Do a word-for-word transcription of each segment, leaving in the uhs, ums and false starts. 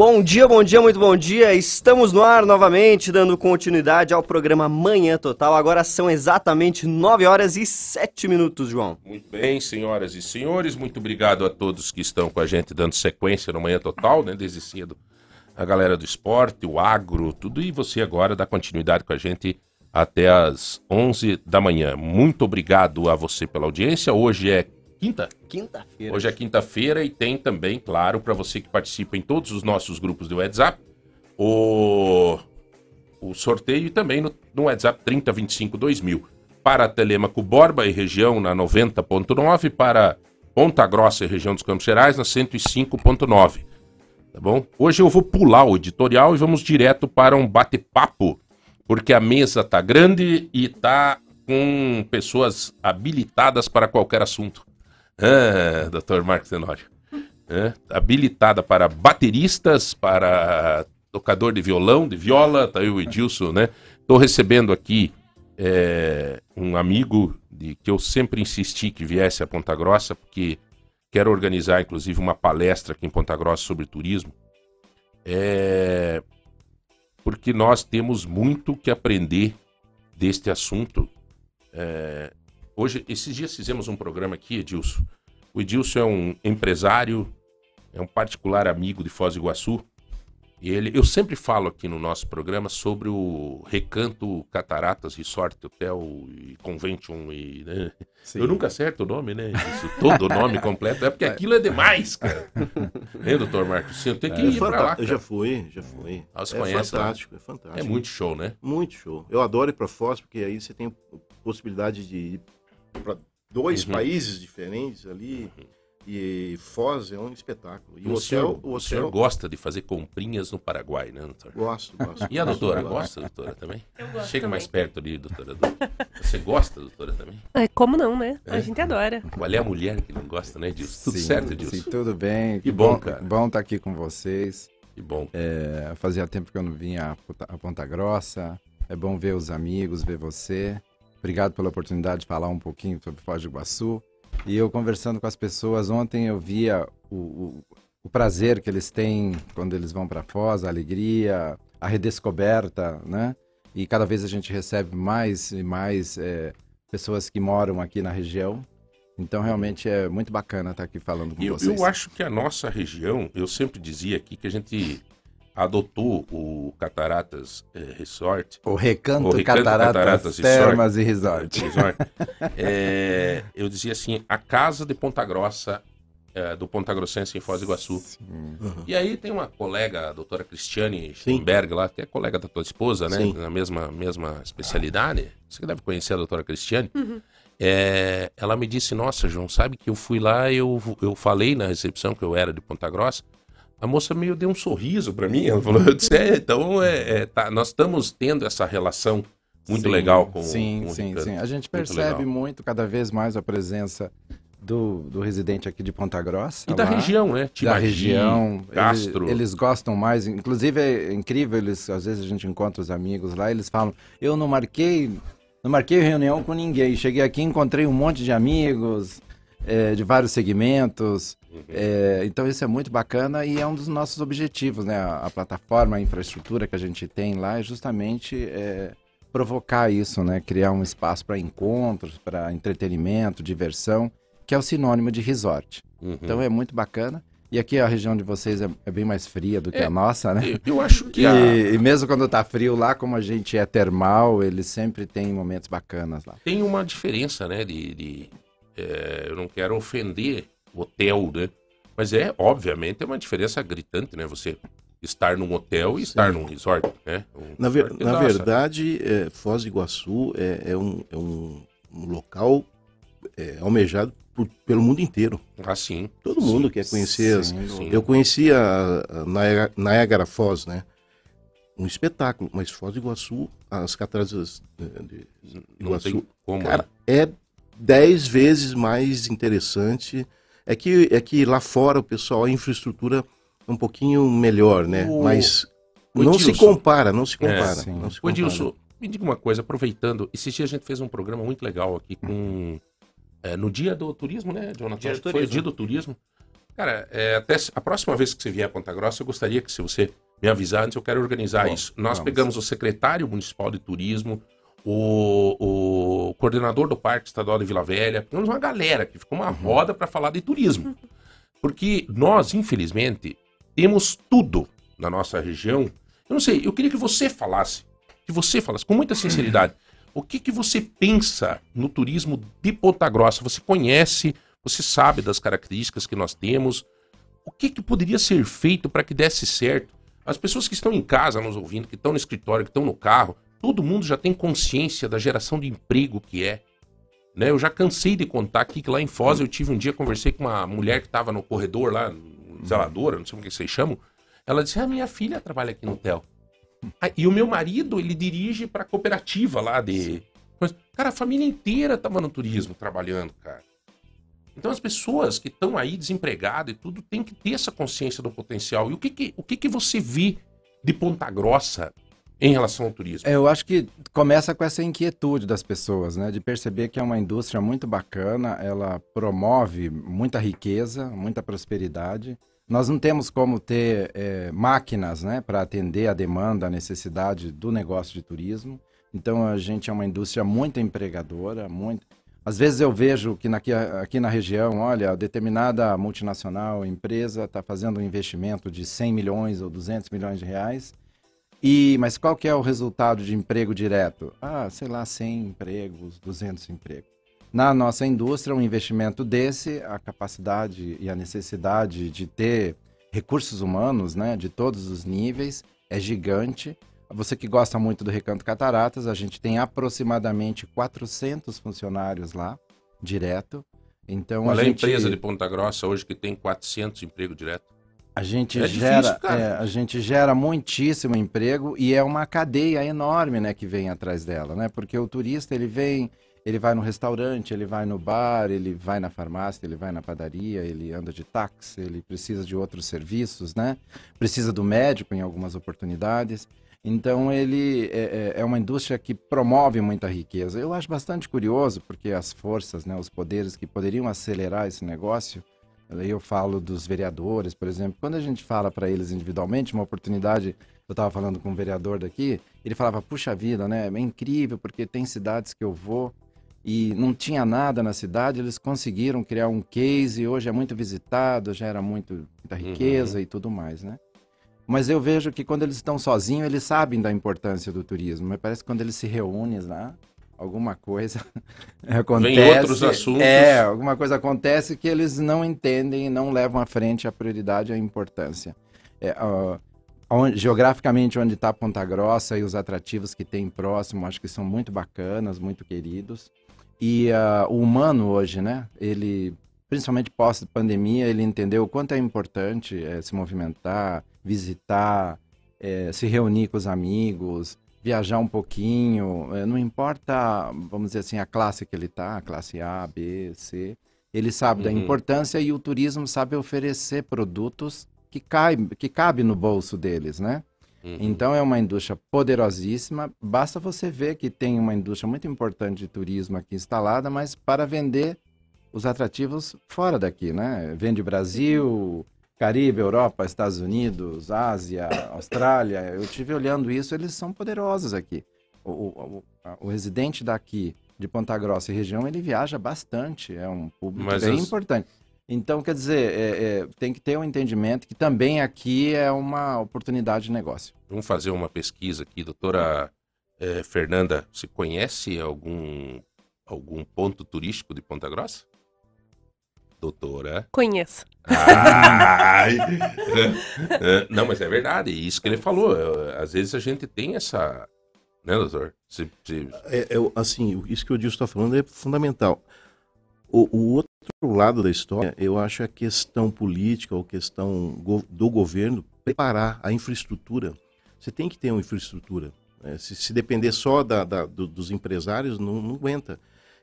Bom dia, bom dia, muito bom dia. Estamos no ar novamente, dando continuidade ao programa Manhã Total. Agora são exatamente nove horas e sete minutos, João. Muito bem, senhoras e senhores. Muito obrigado a todos que estão com a gente, dando sequência no Manhã Total, né? Desde cedo, a galera do esporte, o agro, tudo. E você agora dá continuidade com a gente até as onze da manhã. Muito obrigado a você pela audiência. Hoje é Quinta? Quinta-feira. Hoje é quinta-feira e tem também, claro, para você que participa em todos os nossos grupos do WhatsApp, o, o sorteio e também no, no WhatsApp trinta, vinte e cinco, dois mil. Para Telêmaco Borba e região na noventa ponto nove, para Ponta Grossa e região dos Campos Gerais na cento e cinco ponto nove. Tá bom? Hoje eu vou pular o editorial e vamos direto para um bate-papo, porque a mesa tá grande e tá com pessoas habilitadas para qualquer assunto. Ah, doutor Marcos Tenório. É, habilitada para bateristas, para tocador de violão, de viola, tá aí o Edilson, né? Estou recebendo aqui é, um amigo de, que eu sempre insisti que viesse a Ponta Grossa, porque quero organizar, inclusive, uma palestra aqui em Ponta Grossa sobre turismo. É, porque nós temos muito que aprender deste assunto. É, Hoje, esses dias fizemos um programa aqui, Edilson. O Edilson é um empresário, é um particular amigo de Foz do Iguaçu. E ele, eu sempre falo aqui no nosso programa sobre o Recanto Cataratas Resort, Hotel e Convention. E, né? Eu nunca acerto o nome, né? Isso, todo o nome completo. É porque aquilo é demais, cara. Hein, doutor Marcos? Eu tenho que é, ir é pra lá, cara. Já fui, já fui. Ah, você é conhece, fantástico, né? É fantástico. É muito show, né? Muito show. Eu adoro ir pra Foz, porque aí você tem possibilidade de ir para dois uhum. países diferentes ali, uhum. e Foz é um espetáculo. E o, o, hotel, senhor, o, hotel... o senhor gosta de fazer comprinhas no Paraguai, né, doutor? Gosto, gosto. E a doutora, gosta, doutora, também? Eu gosto. Chega também mais perto ali, doutora. Você gosta, doutora, também? É, como não, né? É. A gente adora. Qual é a mulher que não gosta, né, Edilson? Tudo sim, certo, Edilson? Sim, tudo bem. Que bom, bom, cara. Bom estar aqui com vocês. Que bom. É, fazia tempo que eu não vinha a Ponta Grossa. É bom ver os amigos, ver você. Obrigado pela oportunidade de falar um pouquinho sobre Foz do Iguaçu. E eu conversando com as pessoas ontem, eu via o, o, o prazer que eles têm quando eles vão para Foz, a alegria, a redescoberta, né? E cada vez a gente recebe mais e mais é, pessoas que moram aqui na região. Então, realmente é muito bacana estar aqui falando com eu, vocês. Eu acho que a nossa região, eu sempre dizia aqui que a gente adotou o Cataratas eh, Resort. O Recanto, o Recanto Cataratas, Cataratas Thermas e Resort. Resort. É, eu dizia assim, a casa de Ponta Grossa, é, do Ponta Grossense em Foz do Iguaçu. Sim. E aí tem uma colega, a doutora Cristiane Schimberg, lá, que é colega da tua esposa, né? Sim. Na mesma, mesma especialidade. Você deve conhecer a doutora Cristiane. Uhum. É, ela me disse, nossa, João, sabe que eu fui lá, eu, eu falei na recepção que eu era de Ponta Grossa. A moça meio deu um sorriso para mim, ela falou, eu disse, é, então é, é, tá, nós estamos tendo essa relação muito sim, legal com, sim, com o Sim, sim, sim. A gente percebe muito, muito, cada vez mais a presença do, do residente aqui de Ponta Grossa. E lá, da região, né? Timagi, da região, Castro. Eles, eles gostam mais, inclusive é incrível, eles, às vezes a gente encontra os amigos lá, eles falam, eu não marquei, não marquei reunião com ninguém, cheguei aqui, encontrei um monte de amigos... É, de vários segmentos, uhum. é, então isso é muito bacana e é um dos nossos objetivos, né? A, a plataforma, a infraestrutura que a gente tem lá é justamente é, provocar isso, né? Criar um espaço para encontros, para entretenimento, diversão, que é o sinônimo de resort. Uhum. Então é muito bacana. E aqui a região de vocês é, é bem mais fria do que é, a nossa, né? Eu, eu acho que... E, a... e mesmo quando tá frio lá, como a gente é termal, eles sempre têm momentos bacanas lá. Tem uma diferença, né? De... de... É, eu não quero ofender o hotel, né? Mas é, obviamente, é uma diferença gritante, né? Você estar num hotel e estar Sim. num resort, né? Um na ver, resort na nossa. verdade, é, Foz do Iguaçu é, é, um, é um, um local é, almejado por, pelo mundo inteiro. Ah, sim. Todo sim. mundo quer conhecer. Sim, as... sim. Eu conhecia a, a Niagara, Niagara Foz, né? Um espetáculo, mas Foz do Iguaçu, as cataratas de Iguaçu... Não tem como, cara, é... é dez vezes mais interessante. É que, é que lá fora o pessoal, a infraestrutura é um pouquinho melhor, né? O... Mas o não, se compara, não se compara, é, sim, não se compara. O Edilson, me diga uma coisa, aproveitando, esse dia a gente fez um programa muito legal aqui com... É, no dia do turismo, né, Jonathan? Dia do turismo. Foi o dia do turismo. Cara, é, até a próxima vez que você vier a Ponta Grossa, eu gostaria que, se você me avisar antes, eu quero organizar Bom, isso. Nós vamos. pegamos o secretário municipal de turismo, o, o coordenador do Parque Estadual de Vila Velha, pegamos uma galera que ficou uma roda para falar de turismo. Porque nós, infelizmente, temos tudo na nossa região. Eu não sei, eu queria que você falasse, que você falasse com muita sinceridade. O que, que você pensa no turismo de Ponta Grossa? Você conhece, você sabe das características que nós temos. O que, que poderia ser feito para que desse certo? As pessoas que estão em casa nos ouvindo, que estão no escritório, que estão no carro, todo mundo já tem consciência da geração de emprego que é. Né? Eu já cansei de contar aqui que lá em Foz eu tive um dia, conversei com uma mulher que estava no corredor lá, zeladora, não sei como que vocês chamam. Ela disse, a ah, minha filha trabalha aqui no hotel. Ah, e o meu marido, ele dirige para a cooperativa lá de... Mas, cara, a família inteira estava no turismo trabalhando, cara. Então as pessoas que estão aí desempregadas e tudo tem que ter essa consciência do potencial. E o que que, o que, que você vê de Ponta Grossa em relação ao turismo? Eu acho que começa com essa inquietude das pessoas, né? De perceber que é uma indústria muito bacana, ela promove muita riqueza, muita prosperidade. Nós não temos como ter é, máquinas, né, para atender a demanda, a necessidade do negócio de turismo. Então, a gente é uma indústria muito empregadora, muito... Às vezes eu vejo que aqui, aqui na região, olha, determinada multinacional, empresa, está fazendo um investimento de cem milhões ou duzentos milhões de reais. E, mas qual que é o resultado de emprego direto? Ah, sei lá, cem empregos, duzentos empregos. Na nossa indústria, um investimento desse, a capacidade e a necessidade de ter recursos humanos, né, de todos os níveis, é gigante. Você que gosta muito do Recanto Cataratas, a gente tem aproximadamente quatrocentos funcionários lá, direto. Então, Qual a é gente... a empresa de Ponta Grossa hoje que tem quatrocentos empregos direto? A gente, é gera, difícil, cara. É, a gente gera muitíssimo emprego e é uma cadeia enorme, né, que vem atrás dela, né? Porque o turista, ele vem... Ele vai no restaurante, ele vai no bar, ele vai na farmácia, ele vai na padaria, ele anda de táxi, ele precisa de outros serviços, né? Precisa do médico em algumas oportunidades. Então, ele é, é uma indústria que promove muita riqueza. Eu acho bastante curioso, porque as forças, né, os poderes que poderiam acelerar esse negócio, eu falo dos vereadores, por exemplo, quando a gente fala para eles individualmente, uma oportunidade... Eu estava falando com um vereador daqui, ele falava, puxa vida, né? É incrível, porque tem cidades que eu vou... E não tinha nada na cidade, eles conseguiram criar um case, hoje é muito visitado, gera muito, muita riqueza uhum. e tudo mais, né? Mas eu vejo que quando eles estão sozinhos, eles sabem da importância do turismo, mas parece que quando eles se reúnem lá, alguma coisa acontece... Vem outros assuntos. É, alguma coisa acontece que eles não entendem e não levam à frente a prioridade e a importância. É, uh, Onde, geograficamente, onde está Ponta Grossa e os atrativos que tem próximo, acho que são muito bacanas, muito queridos. E uh, o humano hoje, né? Ele, principalmente pós-pandemia, ele entendeu o quanto é importante é, se movimentar, visitar, é, se reunir com os amigos, viajar um pouquinho. É, não importa, vamos dizer assim, a classe que ele está, a classe A, B, C. Ele sabe uhum. da importância e o turismo sabe oferecer produtos que, cai, que cabe no bolso deles, né? Uhum. Então é uma indústria poderosíssima, basta você ver que tem uma indústria muito importante de turismo aqui instalada, mas para vender os atrativos fora daqui, né? Vende Brasil, Caribe, Europa, Estados Unidos, Ásia, Austrália. Eu estive olhando isso, eles são poderosos aqui. O, o, o, o residente daqui, de Ponta Grossa e região, ele viaja bastante, é um público mas bem eu... importante. Então, quer dizer, é, é, tem que ter um entendimento que também aqui é uma oportunidade de negócio. Vamos fazer uma pesquisa aqui, doutora é, Fernanda, você conhece algum, algum ponto turístico de Ponta Grossa? Doutora? Conheço. Ah, não, mas é verdade, isso que ele falou, às vezes a gente tem essa... Né, doutor? Se, se... É, é, assim, isso que o Dilson está falando é fundamental. O, o outro lado da história, eu acho a questão política ou questão go do governo preparar a infraestrutura. Você tem que ter uma infraestrutura. Né? Se, se depender só da, da, do, dos empresários, não, não aguenta.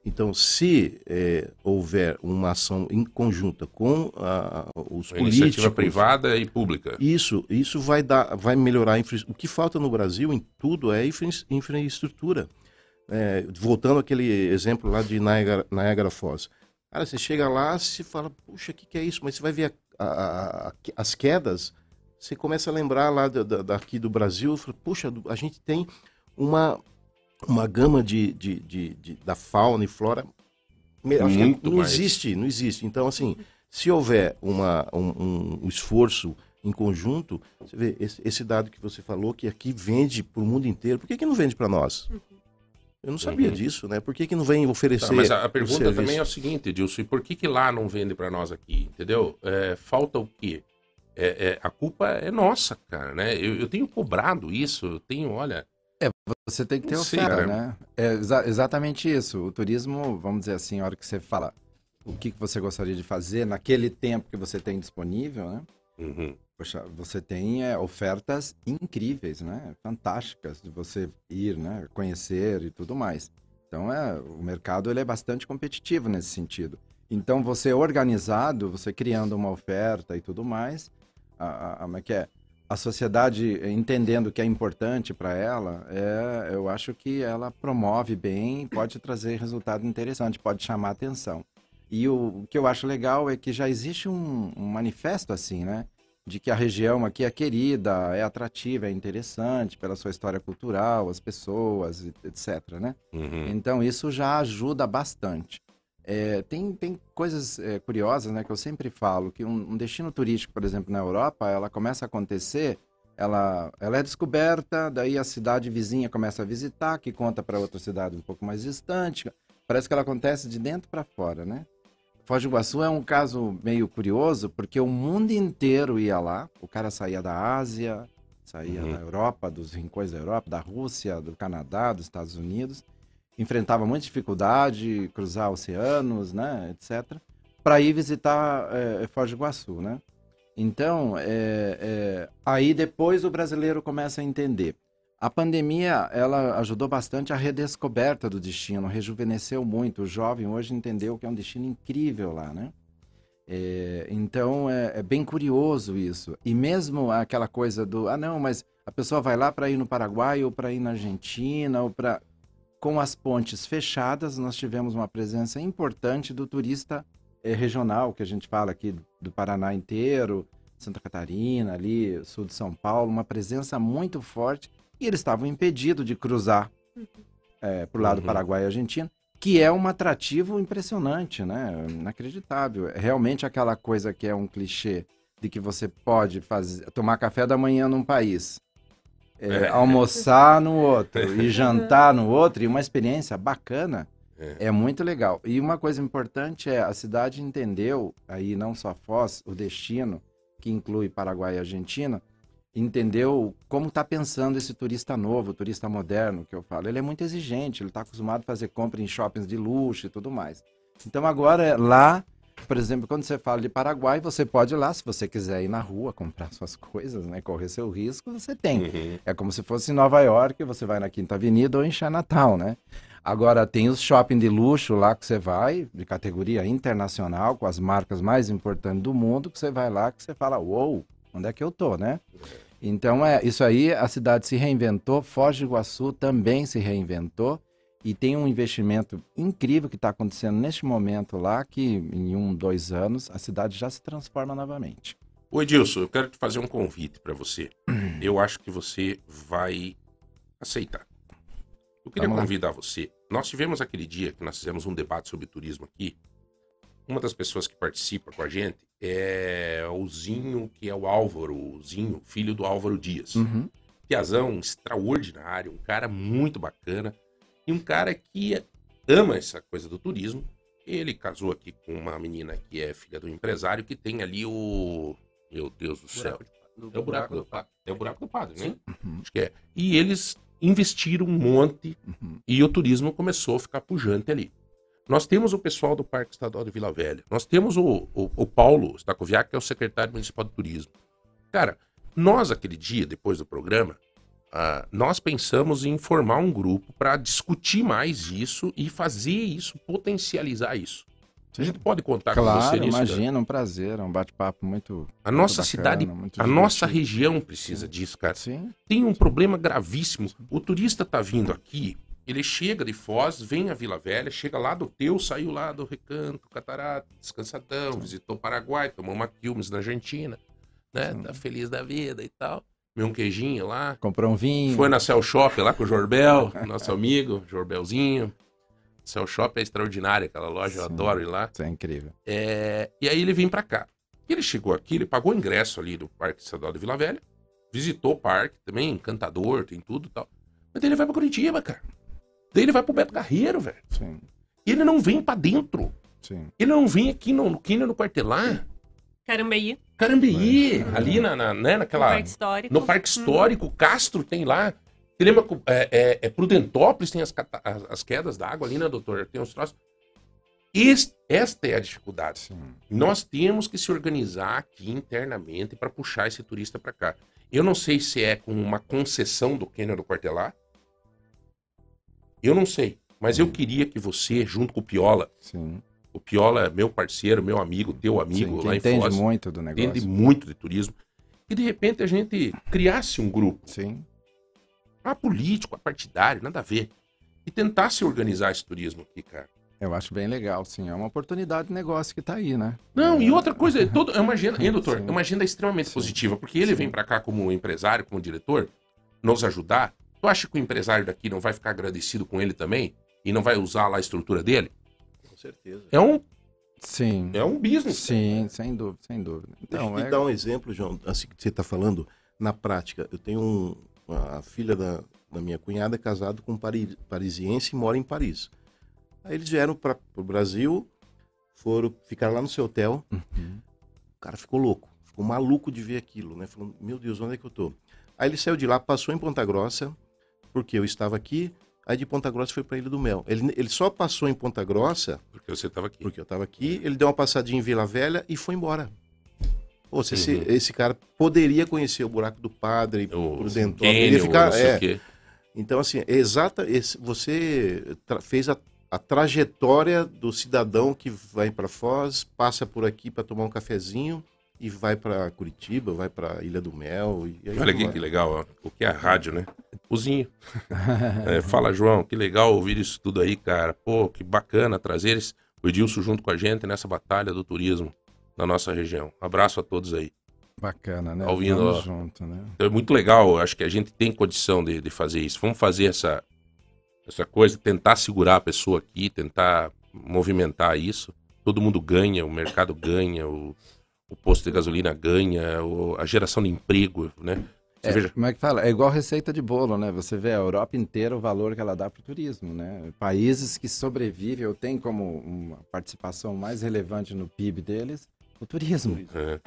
Então, se é, houver uma ação em conjunta com a, os políticos... Iniciativa privada e pública. Isso, isso vai, dar, vai melhorar a infraestrutura. O que falta no Brasil em tudo é infra infraestrutura. É, voltando àquele exemplo lá de Niagara, Niagara Falls. Cara, você chega lá, você fala, puxa, o que, que é isso? Mas você vai ver a, a, as quedas, você começa a lembrar lá da, da, daqui do Brasil, puxa, a gente tem uma, uma gama de, de, de, de, da fauna e flora, acho que não mais. existe, não existe. Então, assim, se houver uma, um, um esforço em conjunto, você vê esse, esse dado que você falou, que aqui vende para o mundo inteiro, por que, que não vende para nós? Uhum. Eu não sabia uhum. disso, né? Por que, que não vem oferecer? Tá, mas a, a pergunta também é o seguinte, Dilson, e por que, que lá não vende para nós aqui? Entendeu? É, falta o quê? É, é, a culpa é nossa, cara, né? Eu, eu tenho cobrado isso, eu tenho, olha... É, você tem que ter oferta, né? É exa exatamente isso. O turismo, vamos dizer assim, a hora que você fala o que, que você gostaria de fazer naquele tempo que você tem disponível, né? Uhum. Poxa, você tem é, ofertas incríveis, né? Fantásticas de você ir, né? Conhecer e tudo mais. Então, é, o mercado ele é bastante competitivo nesse sentido. Então, você organizado, você criando uma oferta e tudo mais, a, a, a, que é, a sociedade entendendo o que é importante para ela, é, eu acho que ela promove bem, pode trazer resultado interessante, pode chamar atenção. E o, o que eu acho legal é que já existe um, um manifesto assim, né? De que a região aqui é querida, é atrativa, é interessante pela sua história cultural, as pessoas, etcétera, né? Uhum. Então, isso já ajuda bastante. É, tem, tem coisas é, curiosas, né? Que eu sempre falo, que um, um destino turístico, por exemplo, na Europa, ela começa a acontecer, ela, ela é descoberta, daí a cidade vizinha começa a visitar, que conta para outra cidade um pouco mais distante. Parece que ela acontece de dentro para fora, né? Foz do Iguaçu é um caso meio curioso, porque o mundo inteiro ia lá, o cara saía da Ásia, saía uhum. da Europa, dos rincões da Europa, da Rússia, do Canadá, dos Estados Unidos, enfrentava muita dificuldade, cruzar oceanos, né, etcétera, para ir visitar é, Foz do Iguaçu, né? Então, é, é, aí depois o brasileiro começa a entender. A pandemia, ela ajudou bastante a redescoberta do destino, rejuvenesceu muito. O jovem hoje entendeu que é um destino incrível lá, né? É, então, é, é bem curioso isso. E mesmo aquela coisa do, ah, não, mas a pessoa vai lá para ir no Paraguai ou para ir na Argentina, ou para... Com as pontes fechadas, nós tivemos uma presença importante do turista eh, regional, que a gente fala aqui do Paraná inteiro, Santa Catarina, ali, sul de São Paulo, uma presença muito forte. E eles estavam impedidos de cruzar uhum. é, para o lado uhum. do Paraguai e Argentina, que é um atrativo impressionante, né? Inacreditável. Realmente aquela coisa que é um clichê de que você pode fazer, tomar café da manhã num país, é, é. almoçar no outro e jantar no outro, e uma experiência bacana, é. é muito legal. E uma coisa importante é, a cidade entendeu, aí não só Foz, o destino, que inclui Paraguai e Argentina, entendeu como está pensando esse turista novo, turista moderno, que eu falo. Ele é muito exigente, ele está acostumado a fazer compra em shoppings de luxo e tudo mais. Então agora lá, por exemplo, quando você fala de Paraguai, você pode ir lá, se você quiser ir na rua, comprar suas coisas, né, correr seu risco, você tem. Uhum. É como se fosse em Nova York, você vai na Quinta Avenida ou em Chinatown, né? Agora tem os shopping de luxo lá que você vai, de categoria internacional, com as marcas mais importantes do mundo, que você vai lá, que você fala, uou, onde é que eu tô, né? Então, é, isso aí, a cidade se reinventou, Foz do Iguaçu também se reinventou e tem um investimento incrível que está acontecendo neste momento lá, que em um, dois anos, a cidade já se transforma novamente. Oi, Dilson, eu quero te fazer um convite para você. Eu acho que você vai aceitar. Eu queria Vamos convidar lá. você. Nós tivemos aquele dia que nós fizemos um debate sobre turismo aqui. Uma das pessoas que participa com a gente é o Zinho, que é o Álvaro Zinho, filho do Álvaro Dias. Uhum. Piazão extraordinário, um cara muito bacana e um cara que ama essa coisa do turismo. Ele casou aqui com uma menina que é filha do empresário, que tem ali o... Meu Deus do céu. É o Buraco do Padre. É o Buraco do Padre, né? Uhum. Acho que é. E eles investiram um monte uhum. e o turismo começou a ficar pujante ali. Nós temos o pessoal do Parque Estadual de Vila Velha. Nós temos o, o, o Paulo Stacoviac, que é o secretário municipal de turismo. Cara, nós aquele dia, depois do programa, uh, nós pensamos em formar um grupo para discutir mais isso e fazer isso, potencializar isso. Sim. A gente pode contar claro, com você nisso? Claro, imagina, cara. Um prazer, é um bate-papo muito A muito nossa bacana, cidade, muito a nossa região precisa Sim. disso, cara. Sim. Tem um problema gravíssimo. O turista tá vindo aqui Ele chega de Foz, vem a Vila Velha, chega lá do teu, saiu lá do Recanto Cataratas, descansadão, visitou o Paraguai, tomou uma quilmes na Argentina, né? Sim. Tá feliz da vida e tal. Comeu um queijinho lá. Comprou um vinho. Foi na Cell Shop lá com o Jorbel, nosso amigo, Jorbelzinho. Cell Shop é extraordinária, aquela loja, sim, eu adoro ir lá. Isso é incrível. É... E aí ele vem pra cá. Ele chegou aqui, ele pagou o ingresso ali do Parque Estadual de Vila Velha, visitou o parque também, encantador, tem tudo e tal. Mas daí ele vai pra Curitiba, cara. Daí ele vai pro Beto Carreiro, velho. Sim. Ele não vem pra dentro. Sim. Ele não vem aqui no, no Quina, no Quartelá. Carambeí. Carambeí, é. Ali na, na, né, naquela... No Parque Histórico. No Parque Histórico, hum. Castro tem lá. Você lembra que é, é, é Prudentópolis tem as, as, as quedas da água ali, né, doutor? Tem uns troços. Este, esta é a dificuldade. Sim. Nós temos que se organizar aqui internamente para puxar esse turista para cá. Eu não sei se é com uma concessão do Quênia do Quartelá. Eu não sei, mas eu queria que você, junto com o Piola, sim, o Piola é meu parceiro, meu amigo, teu amigo, sim, lá em Foz, entende muito do negócio, entende muito de turismo, e de repente a gente criasse um grupo, sim, a político, a partidário, nada a ver, e tentasse organizar esse turismo aqui, cara. Eu acho bem legal, sim, é uma oportunidade de negócio que tá aí, né? Não, é... e outra coisa, é, todo, é uma agenda, hein, doutor? Sim. É uma agenda extremamente, sim, positiva, porque ele, sim, vem para cá como empresário, como diretor, nos ajudar. Tu acha que o empresário daqui não vai ficar agradecido com ele também? E não vai usar lá a estrutura dele? Com certeza. É um... Sim. É um business. Sim, né? Sem dúvida, sem dúvida. Então, deixa eu te é... dar um exemplo, João, assim que você está falando, na prática. Eu tenho um, uma, a filha da, da minha cunhada é casada com um pari, parisiense e mora em Paris. Aí eles vieram para o Brasil, foram ficar lá no seu hotel. Uhum. O cara ficou louco, ficou maluco de ver aquilo, né? Falando, meu Deus, onde é que eu tô? Aí ele saiu de lá, passou em Ponta Grossa, porque eu estava aqui, aí de Ponta Grossa foi para Ilha do Mel. Ele, ele só passou em Ponta Grossa... Porque você estava aqui. Porque eu estava aqui, ele deu uma passadinha em Vila Velha e foi embora. Ou seja, uhum, esse, esse cara poderia conhecer o Buraco do Padre, o Prudentópolis, ficar... É. Então, assim, é exata, esse, você fez a, a trajetória do cidadão que vai para Foz, passa por aqui para tomar um cafezinho... E vai para Curitiba, vai para Ilha do Mel. E aí olha aqui, que legal, ó. O que é a rádio, né? Cozinho. É, fala, João, que legal ouvir isso tudo aí, cara. Pô, que bacana trazer esse, o Edilson junto com a gente nessa batalha do turismo na nossa região. Abraço a todos aí. Bacana, né? Tá ouvindo, ó. Junto, né? Então é muito legal, acho que a gente tem condição de, de fazer isso. Vamos fazer essa, essa coisa, tentar segurar a pessoa aqui, tentar movimentar isso. Todo mundo ganha, o mercado ganha, o... O posto de gasolina ganha, a geração de emprego, né? É, veja... Como é que fala? É igual receita de bolo, né? Você vê a Europa inteira o valor que ela dá para o turismo, né? Países que sobrevivem ou têm como uma participação mais relevante no P I B deles o turismo. É.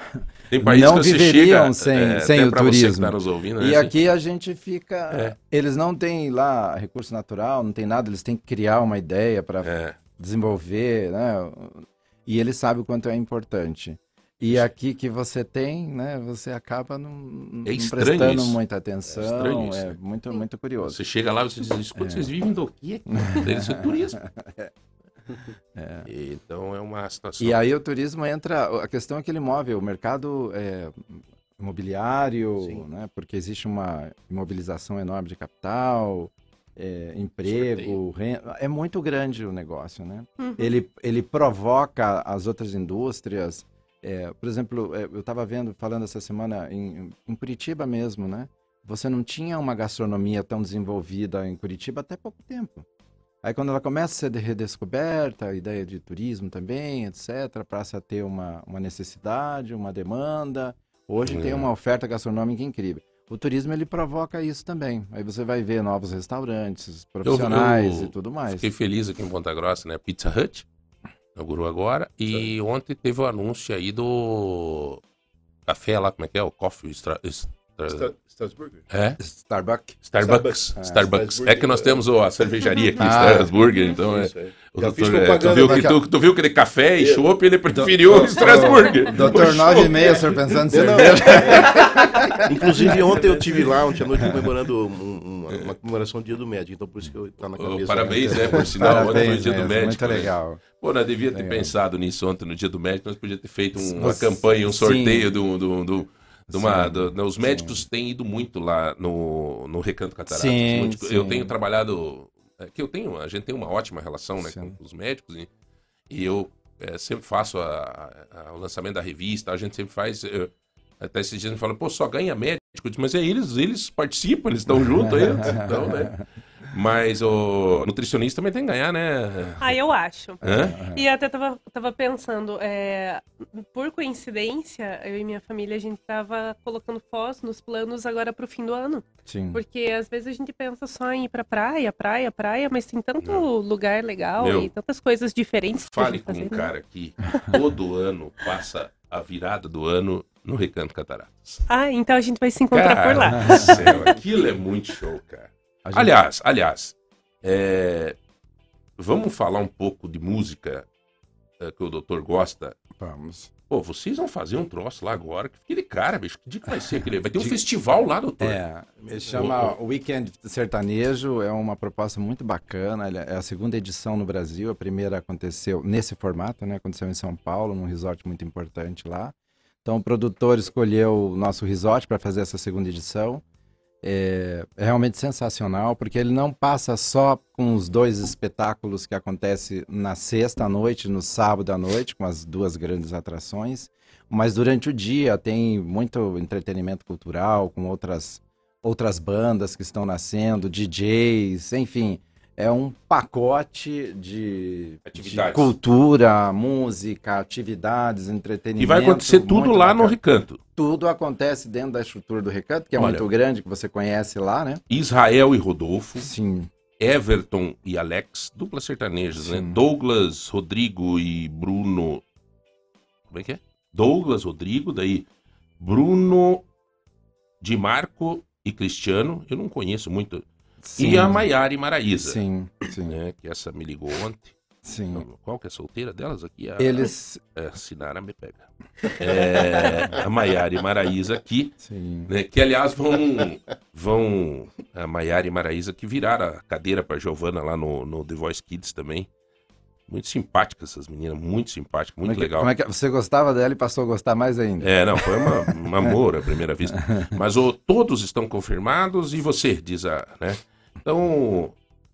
Tem países não que viveriam chega, sem, é, sem o turismo. Tá nos ouvindo, né? E aqui a gente fica... É. Eles não têm lá recurso natural, não tem nada, eles têm que criar uma ideia para é. desenvolver, né? E eles sabem o quanto é importante. E aqui que você tem, né, você acaba não, é não prestando isso. muita atenção, é, isso, é né? muito, muito curioso. Você chega lá e você diz, escuta, é. vocês vivem do quê? Isso é turismo. É. É. E, então é uma situação... E aí o turismo entra, a questão é que ele move o mercado é, imobiliário, sim, né, porque existe uma imobilização enorme de capital... É, emprego, renda, é muito grande o negócio, né? Uhum. Ele, ele provoca as outras indústrias. É, por exemplo, eu estava vendo, falando essa semana em, em Curitiba mesmo, né? Você não tinha uma gastronomia tão desenvolvida em Curitiba até pouco tempo. Aí quando ela começa a ser redescoberta, a ideia de turismo também, etcétera, passa a ter uma, uma necessidade, uma demanda. Hoje é. tem uma oferta gastronômica incrível. O turismo, ele provoca isso também. Aí você vai ver novos restaurantes, profissionais eu, eu, e tudo mais. Fiquei feliz aqui em Ponta Grossa, né? Pizza Hut. Inaugurou agora. E Sim. ontem teve o um anúncio aí do café lá, como é que é? O Coffee Stra... Stra... Stra... Strasburger. É? Starbucks. Starbucks. Ah, Starbucks. É que nós temos ó, a cervejaria aqui, ah, Strasburger, então é. é. O doutor, é tu, viu que, tu, tu viu aquele café e chopp, ele preferiu o Strasburger. Doutor, nove e meia, o senhor pensando em cerveja. Inclusive, ontem eu estive lá, ontem à noite, comemorando um, um, uma comemoração do Dia do Médico, então por isso que eu estava na cabeça. Oh, parabéns, né? Por sinal, ontem foi o Dia mesmo, do Médico. Muito legal. Né? Pô, nós devia ter legal. pensado nisso ontem, no Dia do Médico, nós podíamos ter feito uma Nossa, campanha, um sorteio do... do, do De uma, do, né, os médicos sim. têm ido muito lá no, no Recanto Cataratas. Sim, sim. Eu tenho trabalhado que eu tenho, a gente tem uma ótima relação, né, com os médicos, e, e eu é, sempre faço a, a, a, o lançamento da revista, a gente sempre faz, eu, até esses dias a gente fala, pô, só ganha médico, eu disse, mas é eles, eles participam, eles estão juntos, eles, então, né. Mas o nutricionista também tem que ganhar, né? Ah, eu acho. Hã? E até tava, tava pensando, é, por coincidência, eu e minha família, a gente tava colocando Foz nos planos agora pro fim do ano. Sim. Porque às vezes a gente pensa só em ir pra praia, praia, praia, mas tem tanto Não. lugar legal Meu, e tantas coisas diferentes. Fale com fazer, um né? cara que todo ano passa a virada do ano no Recanto Cataratas. Ah, então a gente vai se encontrar cara, por lá. Meu Deus do céu, aquilo é muito show, cara. Gente... Aliás, aliás, é... vamos falar um pouco de música é, que o doutor gosta? Vamos. Pô, vocês vão fazer um troço lá agora, que fica de cara, bicho, que dia que vai ser aquele? Vai ter um de... festival lá, doutor. É, me chama o... Weekend Sertanejo, é uma proposta muito bacana, é a segunda edição no Brasil, a primeira aconteceu nesse formato, né? Aconteceu em São Paulo, num resort muito importante lá. Então o produtor escolheu o nosso resort para fazer essa segunda edição. É realmente sensacional, porque ele não passa só com os dois espetáculos que acontecem na sexta à noite, no sábado à noite, com as duas grandes atrações, mas durante o dia tem muito entretenimento cultural, com outras, outras bandas que estão nascendo, D Js, enfim, é um pacote de, de cultura, música, atividades, entretenimento. E vai acontecer tudo lá bacana. No Recanto. Tudo acontece dentro da estrutura do Recanto, que é Olha, muito grande, que você conhece lá, né? Israel e Rodolfo. Sim. Everton e Alex, dupla sertanejas, Sim. né? Douglas, Rodrigo e Bruno... Como é que é? Douglas, Rodrigo, daí Bruno, Di Marco e Cristiano. Eu não conheço muito. Sim. E a Maiara e Maraisa. Sim, sim. Né? Que essa me ligou ontem. Sim. Então, qual que é a solteira delas aqui? A, Eles... A Sinara me pega. É, a Maiara e Maraisa aqui, Sim. né? Que aliás vão, vão a Maiara e Maraisa que viraram a cadeira para Giovana lá no, no The Voice Kids também. Muito simpáticas essas meninas, muito simpáticas, muito como é que, legal. Como é que você gostava dela e passou a gostar mais ainda? É, não, foi um amor à primeira vista. Mas oh, todos estão confirmados e você, diz a... né? Então...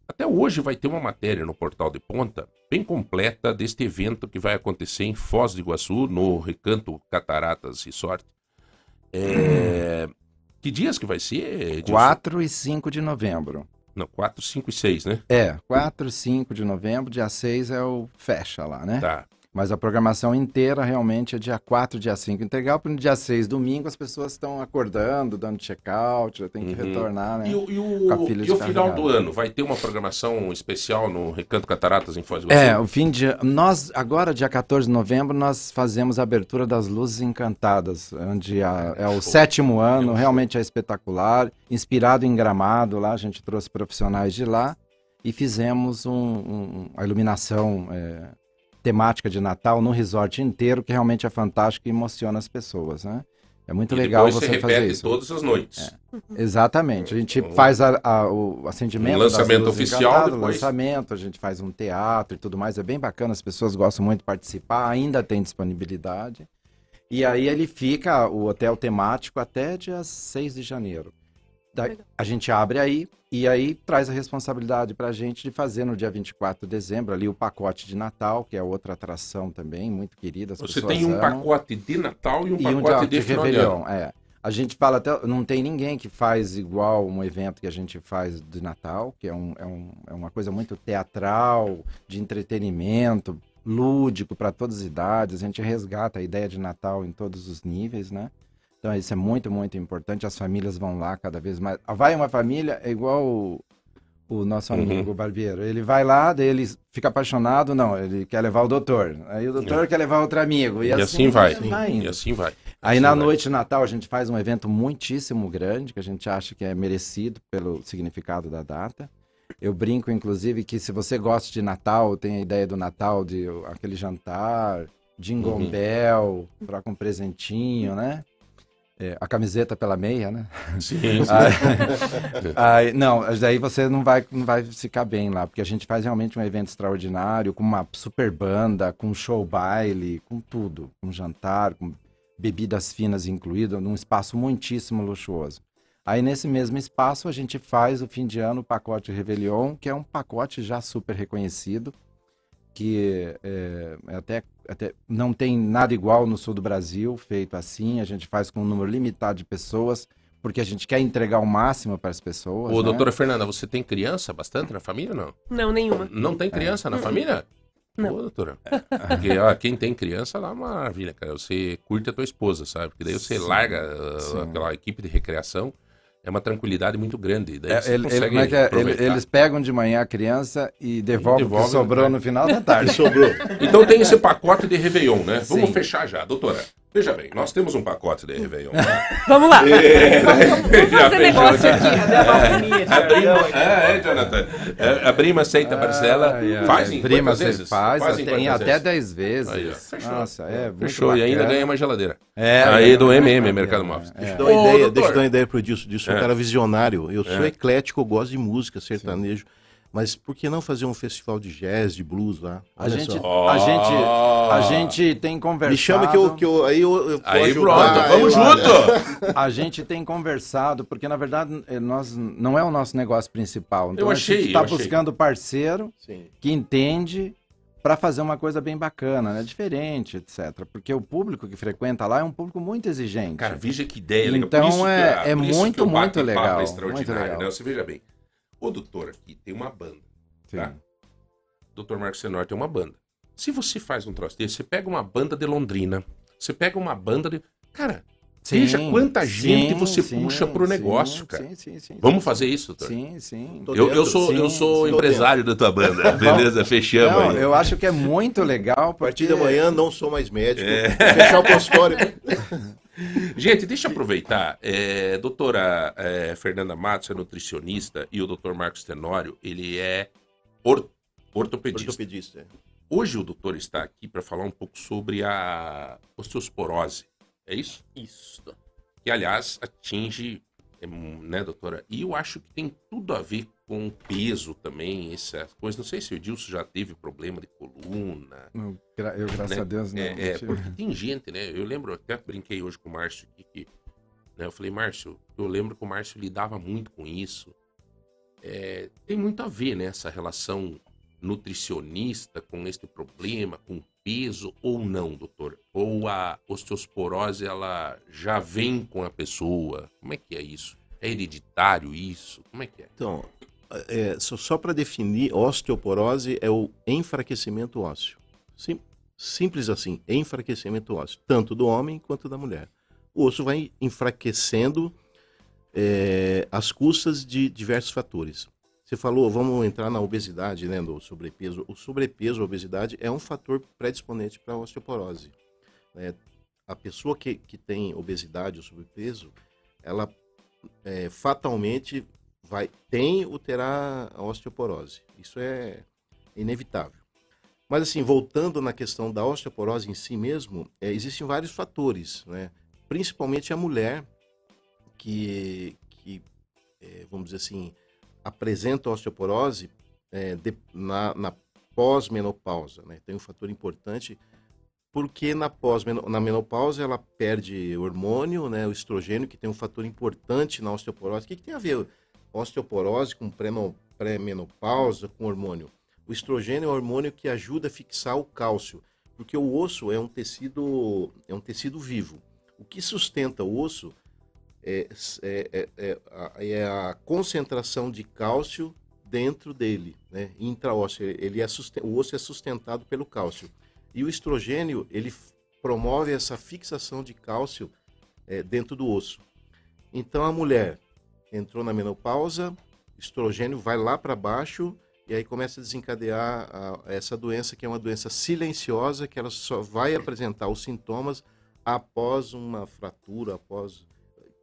Até hoje vai ter uma matéria no Portal de Ponta bem completa deste evento que vai acontecer em Foz do Iguaçu, no Recanto Cataratas Resort. É... Que dias que vai ser? quatro e cinco de novembro. Não, quatro, cinco e seis, né? É, quatro e cinco de novembro, dia seis é o fecha lá, né? Tá. Mas a programação inteira realmente é dia quatro, dia cinco integral, porque no dia seis, domingo, as pessoas estão acordando, dando check-out, já tem que uhum. retornar, né? E o, e o, e o final do ano? Vai ter uma programação especial no Recanto Cataratas em Foz do Iguaçu? É, o fim de... Nós, agora, dia quatorze de novembro, nós fazemos a abertura das Luzes Encantadas, onde a, é o sétimo ano, realmente é espetacular, inspirado em Gramado, lá a gente trouxe profissionais de lá e fizemos um, um, a iluminação... É, temática de Natal no resort inteiro, que realmente é fantástico e emociona as pessoas, né? É muito e legal você repete fazer isso. Todas as noites. É. Exatamente. A gente então, faz a, a, o acendimento, um lançamento oficial, depois... lançamento, a gente faz um teatro e tudo mais, é bem bacana, as pessoas gostam muito de participar, ainda tem disponibilidade. E aí ele fica, o hotel temático, até dia seis de janeiro. Da, a gente abre aí e aí traz a responsabilidade para a gente de fazer no dia vinte e quatro de dezembro ali o pacote de Natal, que é outra atração também, muito querida. As Você tem um amam. Pacote de Natal e um e pacote um de, de Réveillon. É. A gente fala até, não tem ninguém que faz igual um evento que a gente faz de Natal, que é, um, é, um, é uma coisa muito teatral, de entretenimento, lúdico para todas as idades. A gente resgata a ideia de Natal em todos os níveis, né? Então isso é muito, muito importante, as famílias vão lá cada vez mais. Vai uma família, é igual o, o nosso amigo uhum. Barbeiro, ele vai lá, daí ele fica apaixonado, não, ele quer levar o doutor, aí o doutor é. Quer levar outro amigo, e, e assim, assim vai, vai e assim vai. Aí assim na vai. Noite de Natal a gente faz um evento muitíssimo grande, que a gente acha que é merecido pelo significado da data. Eu brinco, inclusive, que se você gosta de Natal, tem a ideia do Natal, de aquele jantar, Jingle uhum. Bell, troca um presentinho, né? É, a camiseta pela meia, né? Sim. Aí, aí, não, daí você não vai, não vai ficar bem lá, porque a gente faz realmente um evento extraordinário, com uma super banda, com show baile, com tudo, com jantar, com bebidas finas incluídas, num espaço muitíssimo luxuoso. Aí nesse mesmo espaço a gente faz o fim de ano, o pacote Réveillon, que é um pacote já super reconhecido, que é, até, até não tem nada igual no sul do Brasil, feito assim, a gente faz com um número limitado de pessoas, porque a gente quer entregar o máximo para as pessoas. Ô, né? Doutora Fernanda, você tem criança bastante na família ou não? Não, nenhuma. Não tem criança é. na família? Não. Ô, doutora, porque, ó, quem tem criança lá é uma maravilha, cara. Você curte a tua esposa, sabe? Porque daí você sim, larga sim. aquela equipe de recreação, é uma tranquilidade muito grande. Daí é, você ele, ele, mas é, ele, eles pegam de manhã a criança e devolvem devolve, o que sobrou né? no final da tarde. Sobrou. Então tem esse pacote de Réveillon, né? Sim. Vamos fechar já, doutora. Veja bem, nós temos um pacote de Réveillon. Né? Vamos lá. É, vamos, vamos, vamos já fazer negócio aqui. É, Jonathan. É, a prima aceita a parcela. Ah, fazem quantas vezes? Faz, fazem tem até dez vezes. Aí, fechou. Nossa, é, fechou. E ainda ganha uma geladeira. É, aí é, do M M, é, Mercado Móveis. É. Deixa eu dar uma ideia, deixa eu dar uma ideia pro disso. disso. É. Um cara visionário. Eu sou é. eclético, eu gosto de música, sertanejo. Sim. Mas por que não fazer um festival de jazz, de blues lá? A gente, oh. a, gente, a gente tem conversado... Me chama que eu... Que eu aí eu, eu aí pronto, ajudar, vamos aí, junto! A gente tem conversado, porque na verdade nós, não é o nosso negócio principal. Então eu achei, a gente está buscando parceiro Sim. que entende para fazer uma coisa bem bacana, né? Diferente, etcétera. Porque o público que frequenta lá é um público muito exigente. Cara, veja que ideia legal. Então é, que, é muito, muito legal. É extraordinário, muito legal. Né? Você veja bem. O doutor aqui tem uma banda, Sim. tá? O doutor Marcos Senor tem uma banda. Se você faz um troço desse, você pega uma banda de Londrina, você pega uma banda de... Cara, sim, veja quanta gente sim, você sim, puxa pro negócio, sim, cara. Sim, sim, sim, Vamos sim, fazer isso, doutor? Sim, sim. Eu, eu sou, sim, eu sou sim, empresário da tua banda, beleza? Fechamos não, aí. Eu acho que é muito legal. Porque... A partir da manhã não sou mais médico. É. Fechar o consultório. Gente, deixa eu aproveitar, é, doutora é, Fernanda Matos é nutricionista e o doutor Marcos Tenório, ele é or, ortopedista. ortopedista. Hoje o doutor está aqui para falar um pouco sobre a osteosporose, é isso? Isso. Que, aliás, atinge, né, doutora? E eu acho que tem tudo a ver com peso também, essas coisas. Não sei se o Dilson já teve problema de coluna. Não, eu, graças né? a Deus, não. É, não é porque tem gente, né? Eu lembro, até brinquei hoje com o Márcio aqui, que, né? Eu falei, Márcio, eu lembro que o Márcio lidava muito com isso. É, tem muito a ver, né? Essa relação nutricionista com este problema, com peso ou não, doutor? Ou a osteosporose, ela já vem com a pessoa? Como é que é isso? É hereditário isso? Como é que é? Então... É, só só para definir, osteoporose é o enfraquecimento ósseo. Sim, simples assim, enfraquecimento ósseo, tanto do homem quanto da mulher. O osso vai enfraquecendo é, às custas de diversos fatores. Você falou, vamos entrar na obesidade, né, no sobrepeso. O sobrepeso, a obesidade, é um fator predisponente para a osteoporose. É, a pessoa que, que tem obesidade ou sobrepeso, ela é, fatalmente... Vai, tem ou terá a osteoporose. Isso é inevitável. Mas, assim, voltando na questão da osteoporose em si mesmo, é, existem vários fatores, né? Principalmente a mulher que, que é, vamos dizer assim, apresenta osteoporose é, de, na, na pós-menopausa, né? Tem um fator importante, porque na, pós, na menopausa ela perde hormônio, né? O estrogênio, que tem um fator importante na osteoporose. O que, que tem a ver... Osteoporose com pré-menopausa, com hormônio. O estrogênio é um hormônio que ajuda a fixar o cálcio, porque o osso é um tecido, é um tecido vivo. O que sustenta o osso é, é, é, é, é a concentração de cálcio dentro dele, né? Intraósseo. Ele é o osso é sustentado pelo cálcio. E o estrogênio, ele promove essa fixação de cálcio é, dentro do osso. Então, a mulher... Entrou na menopausa, estrogênio vai lá para baixo e aí começa a desencadear a, a essa doença, que é uma doença silenciosa, que ela só vai apresentar os sintomas após uma fratura, após...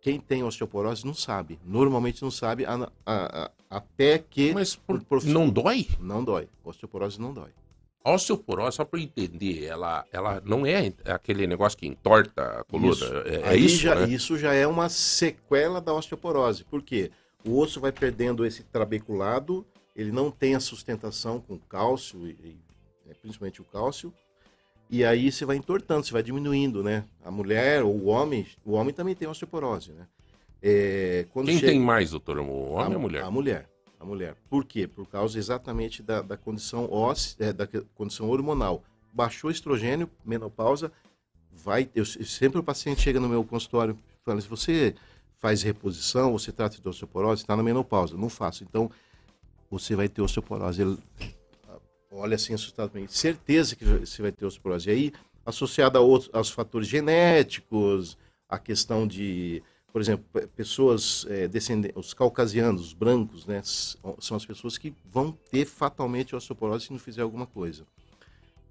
Quem tem osteoporose não sabe, normalmente não sabe, a, a, a, até que... Mas por, prof... não dói? Não dói, osteoporose não dói. A osteoporose, só para eu entender, ela, ela não é aquele negócio que entorta a coluna, isso. é, é isso, já, né? Isso já é uma sequela da osteoporose, porque o osso vai perdendo esse trabeculado, ele não tem a sustentação com cálcio, e, e, principalmente o cálcio, e aí você vai entortando, você vai diminuindo, né? A mulher ou o homem, o homem também tem osteoporose, né? É, quando Quem chega... tem mais, doutor? O homem a, ou a mulher? A mulher. A mulher. Por quê? Por causa exatamente da, da, condição, ósse, é, da condição hormonal. Baixou estrogênio, menopausa, vai... Eu, sempre o paciente chega no meu consultório e fala, se você faz reposição, você trata de osteoporose, está na menopausa. Não faço. Então, você vai ter osteoporose. Ele olha assim, assustado para mim. Certeza que você vai ter osteoporose. E aí, associado a outros, aos fatores genéticos, a questão de... Por exemplo, pessoas é, descendentes, os caucasianos, os brancos, né, são as pessoas que vão ter fatalmente osteoporose se não fizer alguma coisa.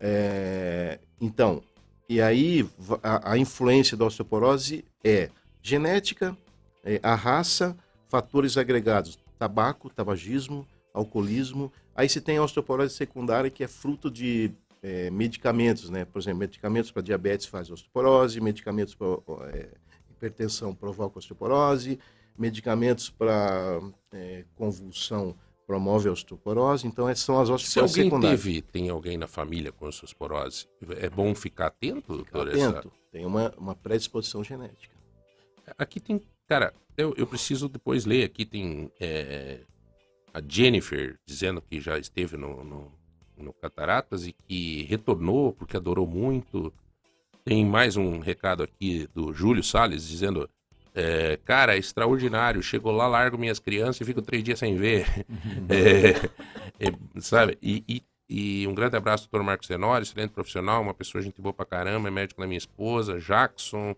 É, então, e aí a, a influência da osteoporose é genética, é, a raça, fatores agregados, tabaco, tabagismo, alcoolismo. Aí se tem a osteoporose secundária que é fruto de é, medicamentos, né? Por exemplo, medicamentos para diabetes faz osteoporose, medicamentos para... É, hipertensão provoca osteoporose, medicamentos para é, convulsão promove a osteoporose, então essas são as osteoporoses secundárias. Se alguém teve, tem alguém na família com osteoporose, é bom ficar atento, doutor? Ficar atento, essa... tem uma, uma predisposição genética. Aqui tem, cara, eu, eu preciso depois ler, aqui tem é, a Jennifer dizendo que já esteve no, no, no Cataratas e que retornou porque adorou muito. Tem mais um recado aqui do Júlio Salles dizendo, é, cara, é extraordinário, chegou lá, largo minhas crianças e fico três dias sem ver. é, é, sabe? E, e, e um grande abraço, doutor Marcos Tenório, excelente profissional, uma pessoa gente boa pra caramba, é médico da minha esposa, Jackson.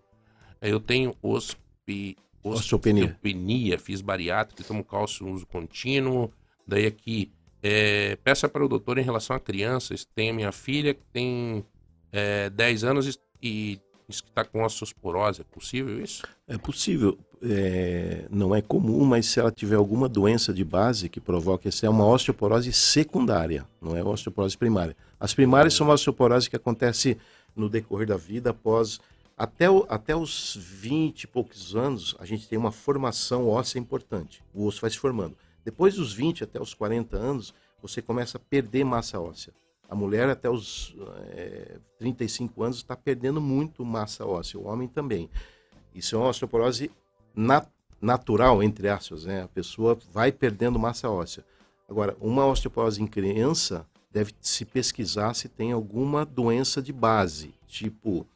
Eu tenho ospi, osteopenia. osteopenia, fiz bariátrica, tomo cálcio, uso contínuo. Daí aqui, é, peça para o doutor em relação a crianças, tem a minha filha que tem é, dez anos e e diz que está com osteoporose, é possível isso? É possível, é, não é comum, mas se ela tiver alguma doença de base que provoca, isso é uma osteoporose secundária, não é osteoporose primária. As primárias são uma osteoporose que acontece no decorrer da vida, após até, o, até os vinte e poucos anos, a gente tem uma formação óssea importante, o osso vai se formando. Depois dos vinte até os quarenta anos, você começa a perder massa óssea. A mulher até os é, trinta e cinco anos está perdendo muito massa óssea, o homem também. Isso é uma osteoporose nat natural, entre aspas, né? A pessoa vai perdendo massa óssea. Agora, uma osteoporose em criança deve se pesquisar se tem alguma doença de base, tipo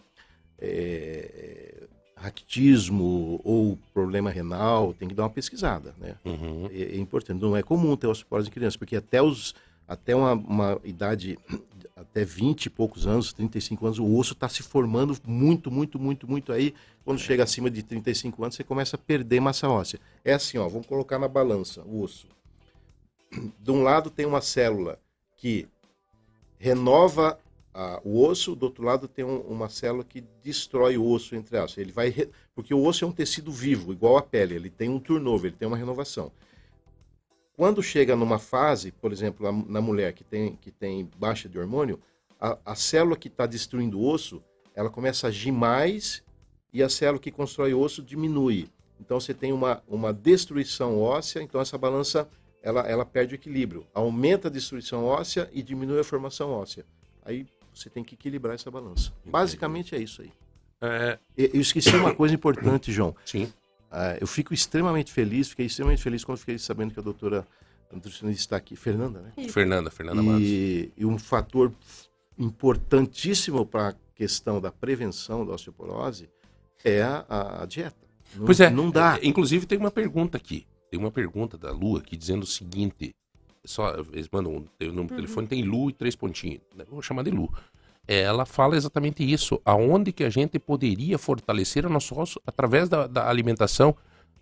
é, raquitismo ou problema renal, tem que dar uma pesquisada, né? Uhum. É, é importante, não é comum ter osteoporose em criança, porque até os... Até uma, uma idade, até vinte e poucos anos, trinta e cinco anos, o osso está se formando muito, muito, muito, muito. Aí, quando é. chega acima de trinta e cinco anos, você começa a perder massa óssea. É assim, ó, vamos colocar na balança o osso. De um lado tem uma célula que renova a, o osso, do outro lado tem um, uma célula que destrói o osso, entre aspas. Ele vai re... Porque o osso é um tecido vivo, igual a pele, ele tem um turnover, ele tem uma renovação. Quando chega numa fase, por exemplo, na mulher que tem, que tem baixa de hormônio, a, a célula que está destruindo o osso, ela começa a agir mais e a célula que constrói o osso diminui. Então você tem uma, uma destruição óssea, então essa balança ela, ela perde o equilíbrio. Aumenta a destruição óssea e diminui a formação óssea. Aí você tem que equilibrar essa balança. Entendi. Basicamente é isso aí. É... Eu, eu esqueci uma coisa importante, João. Sim. Uh, eu fico extremamente feliz, fiquei extremamente feliz quando fiquei sabendo que a doutora nutricionista está aqui, Fernanda, né? Isso. Fernanda, Fernanda Matos. E, e um fator importantíssimo para a questão da prevenção da osteoporose é a, a dieta. Não, pois é, não dá. Inclusive tem uma pergunta aqui, tem uma pergunta da Lu aqui dizendo o seguinte, só, eles mandam um, o número do telefone, tem Lu e três pontinhos, né? Vou chamar de Lu. Ela fala exatamente isso, aonde que a gente poderia fortalecer o nosso osso através da, da alimentação.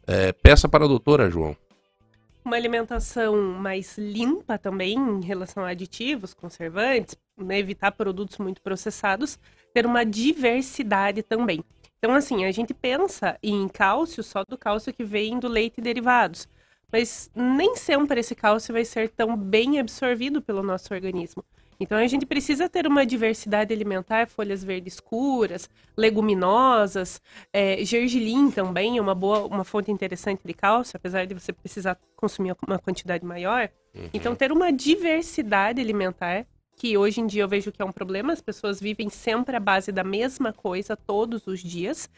É, peça para a doutora, João. Uma alimentação mais limpa também em relação a aditivos, conservantes, né, evitar produtos muito processados, ter uma diversidade também. Então, assim, a gente pensa em cálcio, só do cálcio que vem do leite e derivados, mas nem sempre esse cálcio vai ser tão bem absorvido pelo nosso organismo. Então, a gente precisa ter uma diversidade alimentar, folhas verdes escuras, leguminosas, é, gergelim também é uma boa, uma fonte interessante de cálcio, apesar de você precisar consumir uma quantidade maior. Uhum. Então, ter uma diversidade alimentar, que hoje em dia eu vejo que é um problema, as pessoas vivem sempre à base da mesma coisa todos os dias,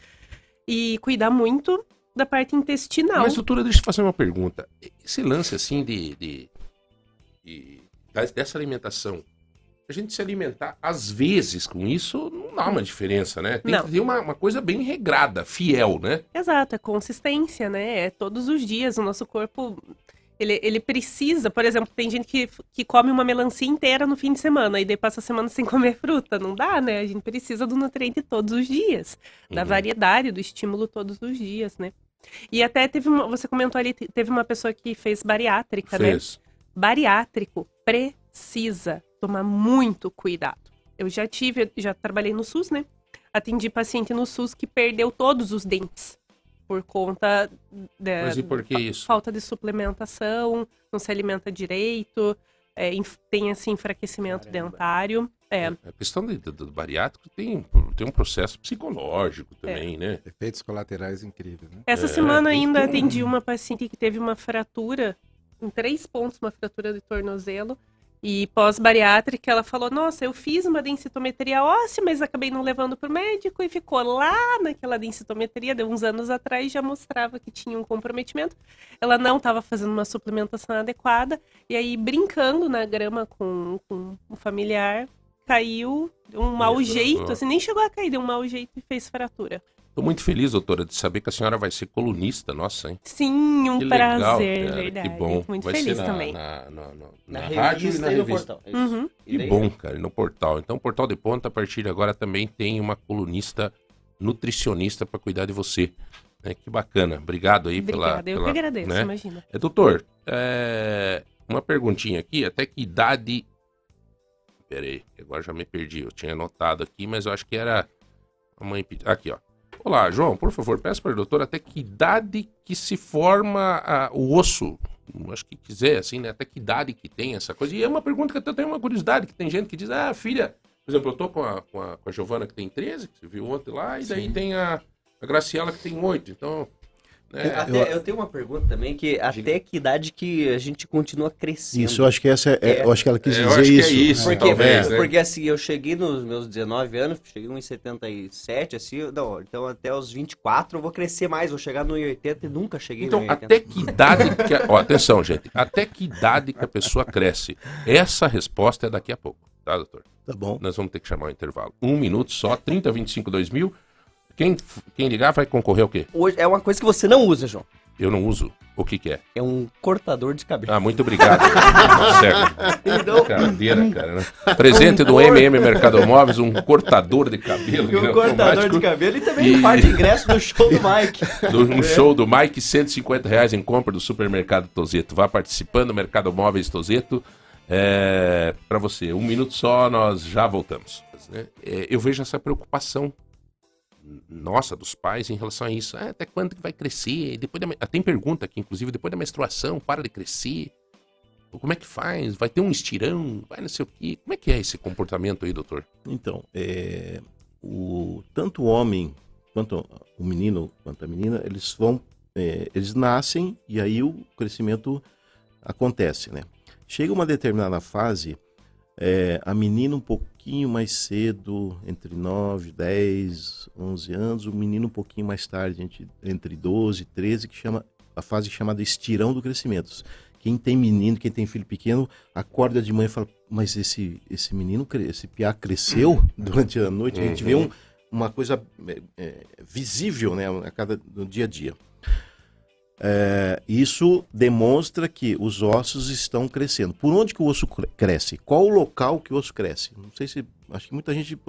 e cuidar muito da parte intestinal. Mas, doutora, deixa eu fazer uma pergunta. Esse lance, assim, de, de, de, dessa alimentação, a gente se alimentar, às vezes, com isso, não dá uma diferença, né? Tem não. que ter uma, uma coisa bem regrada, fiel, né? Exato, é consistência, né? É todos os dias, o nosso corpo... Ele, ele precisa, por exemplo, tem gente que, que come uma melancia inteira no fim de semana e daí passa a semana sem comer fruta. Não dá, né? A gente precisa do nutriente todos os dias, uhum. da variedade, do estímulo todos os dias, né? E até teve uma, você comentou ali, teve uma pessoa que fez bariátrica, fez. né? Bariátrico precisa tomar muito cuidado. Eu já tive, já trabalhei no SUS, né? Atendi paciente no SUS que perdeu todos os dentes. Por conta da Mas e por que isso? falta de suplementação, não se alimenta direito, é, tem esse enfraquecimento Caramba. dentário. É. A questão do, do, do bariátrico tem, tem um processo psicológico também, é. né? Efeitos colaterais incríveis, né? Essa é, semana ainda tem... atendi uma paciente que teve uma fratura, em três pontos, uma fratura de tornozelo. E pós-bariátrica, ela falou, nossa, eu fiz uma densitometria óssea, mas acabei não levando para o médico e ficou lá naquela densitometria, de uns anos atrás, já mostrava que tinha um comprometimento. Ela não estava fazendo uma suplementação adequada e aí brincando na grama com, com um familiar, caiu, deu um mau jeito, assim, nem chegou a cair, deu um mau jeito e fez fratura. Estou muito feliz, doutora, de saber que a senhora vai ser colunista nossa, hein? Sim, um que prazer, legal, verdade. Que bom. Muito vai feliz ser na, também. Na, na, na, na rádio e na revista. No portal. Uhum. Que daí... bom, cara, no portal. Então, o Portal de Ponta, a partir de agora, também tem uma colunista nutricionista para cuidar de você. É, que bacana. Obrigado aí Obrigada, pela... Obrigada, eu pela, que agradeço, né? imagina. É, doutor, é... uma perguntinha aqui, até que idade... Pera aí, agora já me perdi. Eu tinha anotado aqui, mas eu acho que era... A mãe... Aqui, ó. Olá, João, por favor, peço para o doutor até que idade que se forma a, o osso, acho que quiser, assim, né? Até que idade que tem essa coisa. E é uma pergunta que eu tenho uma curiosidade, que tem gente que diz, ah, filha, por exemplo, eu tô com a, com a, com a Giovana que tem treze, que você viu ontem lá, e Sim. daí tem a, a Graciela que tem oito, então... É, até, eu... eu tenho uma pergunta também, que até que idade que a gente continua crescendo? Isso, eu acho que essa é, é, eu acho que ela quis é, dizer isso. É isso porque, talvez, né? porque assim, eu cheguei nos meus dezenove anos, cheguei em setenta e sete, assim, não, então até os vinte e quatro eu vou crescer mais, vou chegar no oitenta e nunca cheguei então, no oitenta. Então, até que idade... Que a... Ó, atenção, gente, até que idade que a pessoa cresce? Essa resposta é daqui a pouco, tá, doutor? Tá bom. Nós vamos ter que chamar o intervalo. Um minuto só, trinta, vinte e cinco, dois mil... Quem, quem ligar vai concorrer ao quê? Hoje é uma coisa que você não usa, João. Eu não uso. O que que é? É um cortador de cabelo. Ah, muito obrigado. Então... Cadeira, cara. Né? Presente do M M Mercado Móveis, um cortador de cabelo. E um cortador de cabelo e também e... parte de ingresso no show do Mike. Do, um é. show do Mike, cento e cinquenta reais em compra do supermercado Tozeto. Vá participando, Mercado Móveis Tozeto. É, para você, um minuto só, nós já voltamos. É, eu vejo essa preocupação nossa, dos pais, em relação a isso. Ah, até quando que vai crescer? Depois da... Tem pergunta aqui, inclusive, depois da menstruação, para de crescer? Como é que faz? Vai ter um estirão? Vai não sei o quê? Como é que é esse comportamento aí, doutor? Então, é... o... tanto o homem, quanto o menino, quanto a menina, eles vão, é... eles nascem e aí o crescimento acontece, né? Chega uma determinada fase, é... a menina um pouco mais cedo, entre nove, dez, onze anos, o menino um pouquinho mais tarde, entre doze e treze, que chama a fase chamada estirão do crescimento. Quem tem menino, quem tem filho pequeno, acorda de manhã e fala, mas esse, esse menino, esse piá cresceu durante a noite, a gente vê um, uma coisa é, visível, né, a cada, no dia a dia. É, isso demonstra que os ossos estão crescendo. Por onde que o osso cresce? Qual o local que o osso cresce? Não sei se... Acho que muita gente...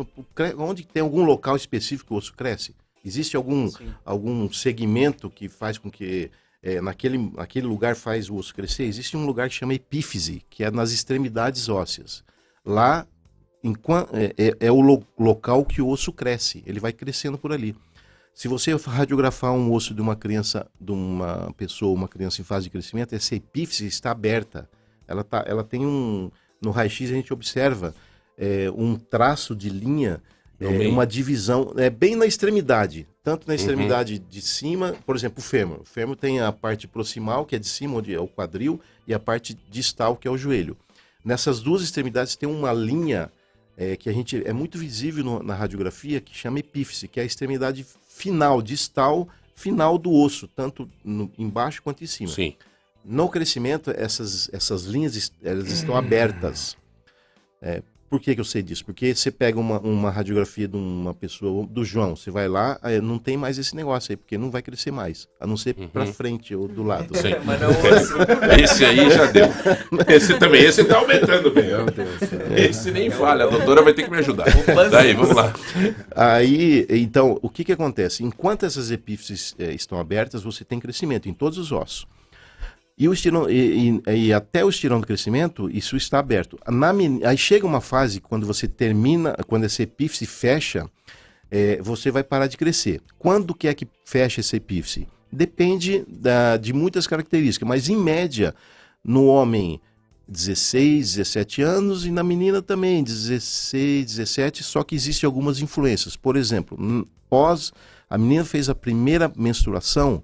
Onde tem algum local específico que o osso cresce? Existe algum, algum segmento que faz com que... É, naquele, naquele lugar faz o osso crescer? Existe um lugar que chama epífise, que é nas extremidades ósseas. Lá em, é, é, é o lo, local que o osso cresce. Ele vai crescendo por ali. Se você radiografar um osso de uma criança, de uma pessoa, uma criança em fase de crescimento, essa epífise está aberta. Ela, tá, ela tem um... No raio-x a gente observa é, um traço de linha, é, uma divisão, é, bem na extremidade. Tanto na extremidade uhum. de cima, por exemplo, o fêmur. O fêmur tem a parte proximal, que é de cima, onde é o quadril, e a parte distal, que é o joelho. Nessas duas extremidades tem uma linha é, que a gente... É muito visível no, na radiografia, que chama epífise, que é a extremidade... final distal final do osso, tanto no, embaixo quanto em cima. Sim. No crescimento, essas, essas linhas elas estão abertas. É, por que, que eu sei disso? Porque você pega uma, uma radiografia de uma pessoa, do João, você vai lá, não tem mais esse negócio aí, porque não vai crescer mais, a não ser uhum. para frente ou do lado. Sim. Mas não, esse aí já deu. Esse também, esse tá aumentando bem. Esse nem falha, a doutora vai ter que me ajudar. Daí, vamos lá. Aí, então, o que que acontece? Enquanto essas epífises é, estão abertas, você tem crescimento em todos os ossos. E, o estirão, e, e, e até o estirão do crescimento, isso está aberto. Na, aí chega uma fase, quando você termina, quando essa epífice fecha, é, você vai parar de crescer. Quando que é que fecha essa epífice? Depende da, de muitas características, mas em média, no homem dezesseis, dezessete anos e na menina também dezesseis, dezessete, só que existem algumas influências. Por exemplo, pós, a menina fez a primeira menstruação,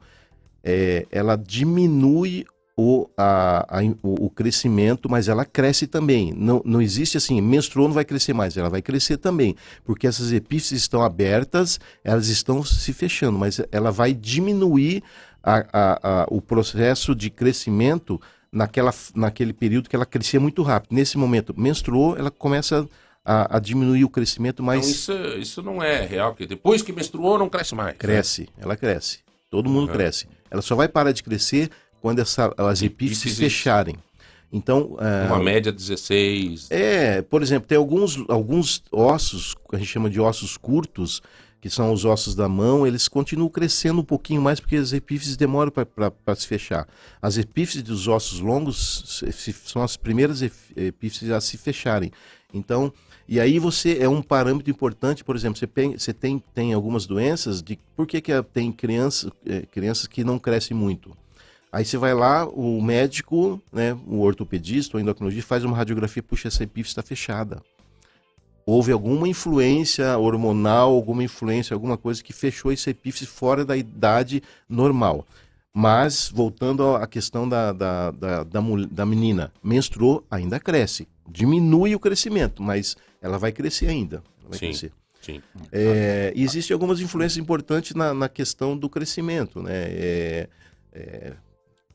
é, ela diminui O, a, a, o, o crescimento, mas ela cresce também. Não, não existe assim, menstruou não vai crescer mais, ela vai crescer também, porque essas epífises estão abertas, elas estão se fechando, mas ela vai diminuir a, a, a, o processo de crescimento naquela, naquele período que ela crescia muito rápido. Nesse momento, menstruou, ela começa a, a diminuir o crescimento, mas... Não, isso, isso não é real, porque depois que menstruou não cresce mais. Cresce, né? Ela cresce, todo mundo uhum. cresce. Ela só vai parar de crescer quando essa, as epífises se fecharem. Então, uh, uma média dezesseis... É, por exemplo, tem alguns, alguns ossos, que a gente chama de ossos curtos, que são os ossos da mão, eles continuam crescendo um pouquinho mais porque as epífises demoram para se fechar. As epífises dos ossos longos se, são as primeiras epífises a se fecharem. Então, e aí você é um parâmetro importante, por exemplo, você tem, você tem, tem algumas doenças, de por que, que tem criança, crianças que não crescem muito? Aí você vai lá, o médico, né, o ortopedista ou endocrinologista faz uma radiografia, puxa, essa epífise está fechada. Houve alguma influência hormonal, alguma influência, alguma coisa que fechou essa epífise fora da idade normal. Mas, voltando à questão da, da, da, da, da menina, menstruou, ainda cresce. Diminui o crescimento, mas ela vai crescer ainda. Ela vai Sim. crescer. Sim. É, existem algumas influências importantes na, na questão do crescimento, né? É, é...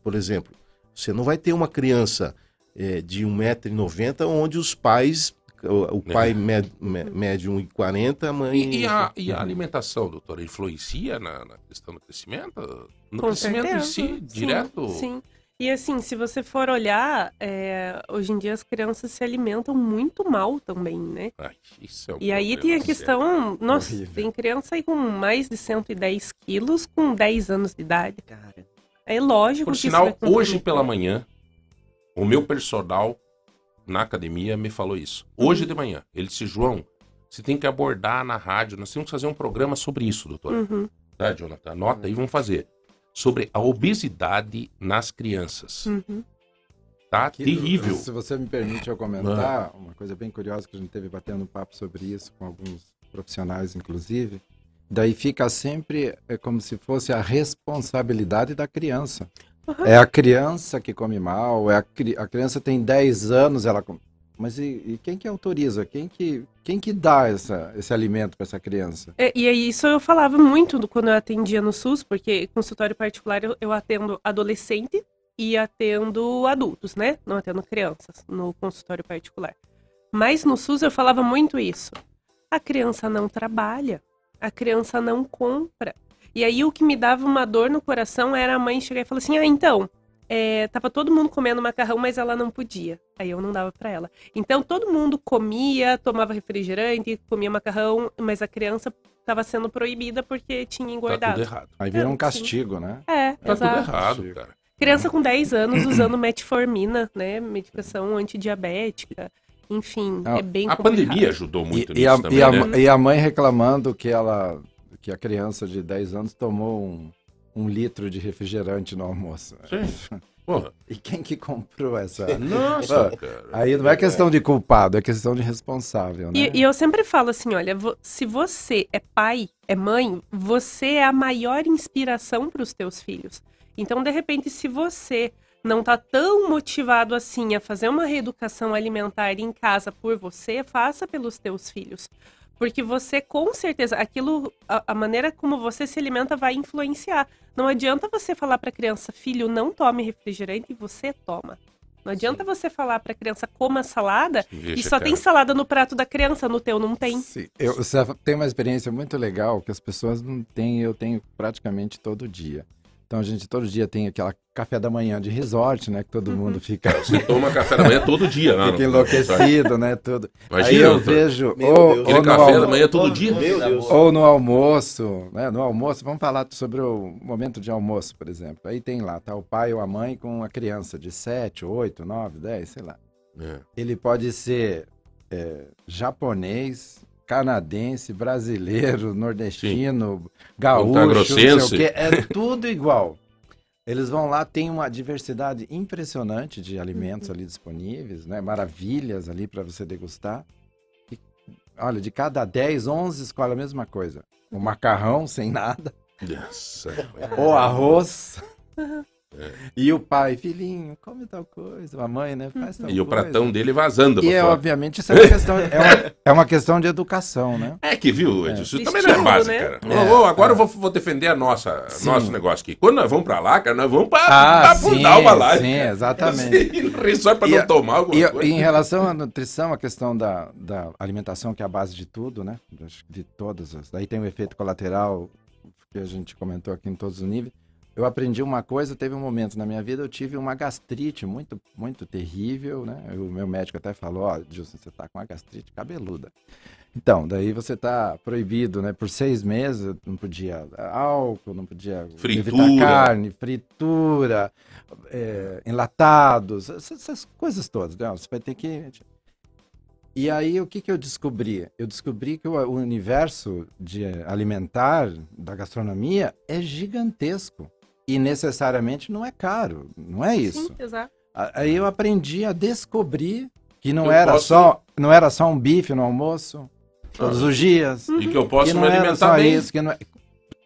Por exemplo, você não vai ter uma criança é, de um metro e noventa onde os pais, o, o pai é. med, med, mede um metro e quarenta, a mãe... E, e, a, e a alimentação, doutora, influencia na, na questão do crescimento? No Com crescimento certeza. Em si, sim, direto? Sim, e assim, se você for olhar, é, hoje em dia as crianças se alimentam muito mal também, né? Ai, isso é um e aí tem a questão, é nossa, horrível. Tem criança aí com mais de cento e dez quilos com dez anos de idade, cara. É lógico. Por sinal, hoje pela manhã, o meu personal na academia me falou isso. Hoje uhum. de manhã, ele disse, João, você tem que abordar na rádio, nós temos que fazer um programa sobre isso, doutor. Uhum. Tá, Jonathan? Anota aí, vamos fazer. Sobre a obesidade nas crianças. Uhum. Tá que, terrível. Se você me permite eu comentar, uma coisa bem curiosa que a gente teve batendo um papo sobre isso com alguns profissionais, inclusive... Daí fica sempre é como se fosse a responsabilidade da criança. Uhum. É a criança que come mal, é a, cri a criança tem dez anos, ela come... Mas e, e quem que autoriza? Quem que, quem que dá essa, esse alimento para essa criança? É, e aí isso eu falava muito do, quando eu atendia no SUS, porque consultório particular eu, eu atendo adolescente e atendo adultos, né? Não atendo crianças no consultório particular. Mas no SUS eu falava muito isso. A criança não trabalha. A criança não compra. E aí o que me dava uma dor no coração era a mãe chegar e falar assim, ah, então, é, tava todo mundo comendo macarrão, mas ela não podia. Aí eu não dava pra ela. Então todo mundo comia, tomava refrigerante, comia macarrão, mas a criança tava sendo proibida porque tinha engordado. Tá tudo errado. Aí virou um castigo, né? É, tá exato. Tudo errado, cara. Criança com dez anos usando metformina, né? Medicação antidiabética. Enfim, ah, é bem complicado. A pandemia ajudou muito e, nisso e a, também, e a, né? E a mãe reclamando que, ela, que a criança de dez anos tomou um, um litro de refrigerante no almoço. Sim. Porra. E quem que comprou essa? Nossa, cara. Aí não é questão de culpado, é questão de responsável, né? E, e eu sempre falo assim, olha, se você é pai, é mãe, você é a maior inspiração para os teus filhos. Então, de repente, se você... não está tão motivado assim a fazer uma reeducação alimentar em casa por você, faça pelos teus filhos. Porque você, com certeza, aquilo, a, a maneira como você se alimenta vai influenciar. Não adianta você falar para a criança, filho, não tome refrigerante, e você toma. Não adianta Sim. você falar para a criança, coma salada, Vixe, e só cara. tem salada no prato da criança, no teu não tem. Sim. Eu tenho uma experiência muito legal que as pessoas não têm, eu tenho praticamente todo dia. Então a gente todo dia tem aquela café da manhã de resort, né? Que todo uhum. mundo fica... Você toma café da manhã todo dia, né? Fica enlouquecido, né? Tudo. Imagina, aí eu então... vejo... Meu ou, Deus. Ou no café almo... da manhã todo dia. Meu Deus. Ou no almoço, né? No almoço, vamos falar sobre o momento de almoço, por exemplo. Aí tem lá, tá o pai ou a mãe com a criança de sete, oito, nove, dez, sei lá. É. Ele pode ser é, japonês... canadense, brasileiro, nordestino, Sim. gaúcho, não sei o quê, é tudo igual. Eles vão lá, tem uma diversidade impressionante de alimentos ali disponíveis, né? Maravilhas ali para você degustar. E, olha, de cada dez, onze escolhe a mesma coisa. O macarrão sem nada, yes. o arroz... É. E o pai, filhinho, come tal coisa, a mãe, né, faz tal coisa. E o pratão dele vazando. E é, obviamente isso é uma, questão, é, uma, é uma questão de educação, né? É que, viu, é. isso também não é base, né? cara. É, oh, oh, agora é. eu vou, vou defender a nossa, nosso negócio aqui. Quando nós vamos pra lá, cara, nós vamos pra, ah, pra sim, apontar uma live. Sim, cara. exatamente. Assim, só pra e, não tomar alguma e, coisa. E em relação à nutrição, a questão da, da alimentação, que é a base de tudo, né? De todas as... Daí tem o efeito colateral, que a gente comentou aqui em todos os níveis. Eu aprendi uma coisa, teve um momento na minha vida, eu tive uma gastrite muito, muito terrível, né? O meu médico até falou, ó, Gilson, você tá com uma gastrite cabeluda. Então, daí você tá proibido, né? Por seis meses, não podia álcool, não podia fritura. evitar carne, fritura, é, enlatados, essas coisas todas, né? Você vai ter que... E aí, o que que eu descobri? Eu descobri que o, o universo de alimentar, da gastronomia, é gigantesco. E necessariamente não é caro, não é isso? Sim, exato. Aí eu aprendi a descobrir que não, era, posso... só, não era só um bife no almoço, todos ah. os dias. Uhum. E que eu posso que me alimentar bem. Isso, que não...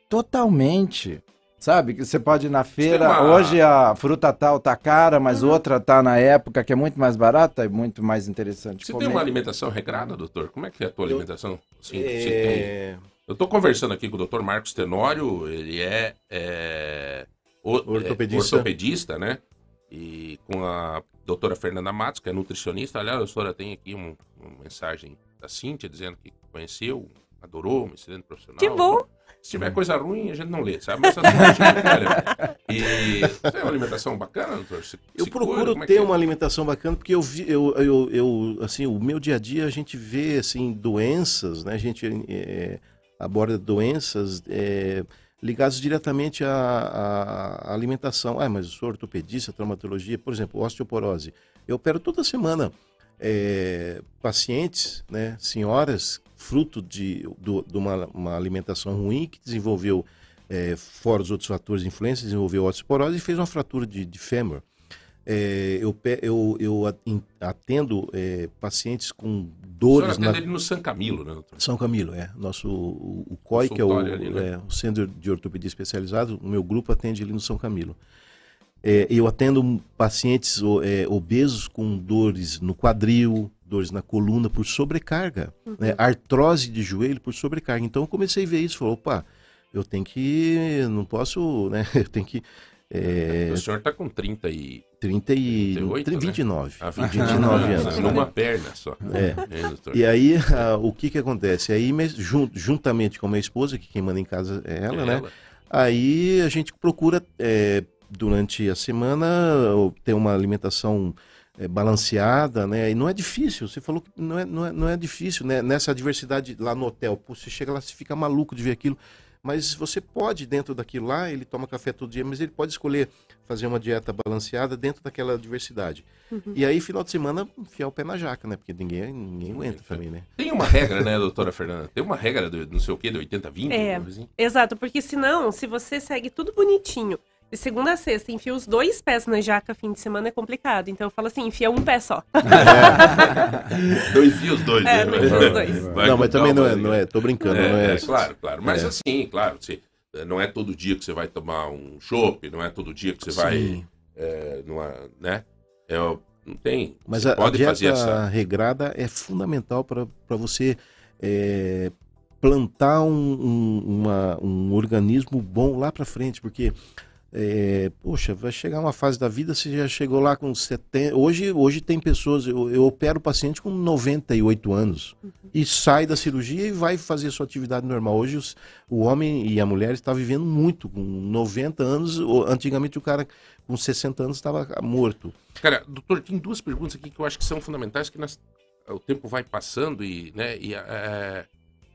Totalmente. Sabe, que você pode ir na feira, uma... hoje a fruta tal tá cara, mas uhum. outra tá na época que é muito mais barata e muito mais interessante. Você comer. Tem uma alimentação regrada, doutor? Como é que é a tua alimentação? Sim, é... você tem... Eu tô conversando aqui com o doutor Marcos Tenório, ele é... é... Ortopedista. É, ortopedista, né? E com a doutora Fernanda Matos, que é nutricionista. Aliás, a doutora tem aqui um, uma mensagem da Cíntia dizendo que conheceu, adorou, um excelente profissional. Que bom! Se tiver coisa ruim, a gente não lê, sabe? Mas e você é uma alimentação bacana, doutor? Se, eu se procuro coisa, ter é é? uma alimentação bacana, porque eu, vi, eu, eu, eu, assim, o meu dia a dia a gente vê, assim, doenças, né? A gente é, aborda doenças... É... ligados diretamente à, à alimentação. Ah, mas eu sou ortopedista, traumatologia, por exemplo, osteoporose. Eu opero toda semana é, pacientes, né, senhoras, fruto de, do, de uma, uma alimentação ruim que desenvolveu, é, fora os outros fatores de influência, desenvolveu osteoporose e fez uma fratura de, de fêmur. É, eu, eu, eu atendo é, pacientes com dores... O senhor atende na... ele no São Camilo, né, doutor? São Camilo, é. Nosso, o, o C O I, que é o, ali, né? é o Centro de Ortopedia Especializado, o meu grupo atende ali no São Camilo. É, eu atendo pacientes é, obesos com dores no quadril, dores na coluna por sobrecarga, uhum. né? Artrose de joelho por sobrecarga. Então eu comecei a ver isso, falei, opa, eu tenho que... não posso, né, eu tenho que... É... O senhor está com trinta e... trinta e... trinta e oito, vinte e nove. Né? Ah, vinte e nove anos. Numa né? perna só. É. É, e aí, a, o que que acontece? Aí, jun, juntamente com a minha esposa, que quem manda em casa é ela, é né? Ela. Aí a gente procura, é, durante a semana, ter uma alimentação é, balanceada, né? E não é difícil, você falou que não é, não é, não é difícil, né? Nessa diversidade lá no hotel, pô, você chega lá, você fica maluco de ver aquilo. Mas você pode, dentro daquilo lá, ele toma café todo dia, mas ele pode escolher fazer uma dieta balanceada dentro daquela diversidade. Uhum. E aí, final de semana, enfiar o pé na jaca, né? Porque ninguém, ninguém aguenta também, né? Tem uma regra, né, doutora Fernanda? Tem uma regra do não sei o quê, de oitenta, vinte? É, assim. Exato, porque senão, se você segue tudo bonitinho, de segunda a sexta, enfia os dois pés na jaca, fim de semana é complicado. Então eu falo assim, enfia um pé só. Não enfia os dois. É, né? Enfia os dois. Vai não, mas também não é, não é, tô brincando. É, não é, é claro, claro. Mas é. assim, claro, você, não é todo dia que você vai tomar um chopp, não é todo dia que você Sim. vai... É, numa, né? É, não tem. Mas a, pode a dieta fazer essa... regrada é fundamental para você... é, plantar um, um, uma, um organismo bom lá para frente, porque é, poxa, vai chegar uma fase da vida, você já chegou lá com setenta... Hoje, hoje tem pessoas, eu, eu opero paciente com noventa e oito anos, uhum, e sai da cirurgia e vai fazer sua atividade normal. Hoje os, o homem e a mulher estão vivendo muito, com noventa anos, antigamente o cara com sessenta anos estava morto. Cara, doutor, tem duas perguntas aqui que eu acho que são fundamentais, que nós, o tempo vai passando e, né, e é,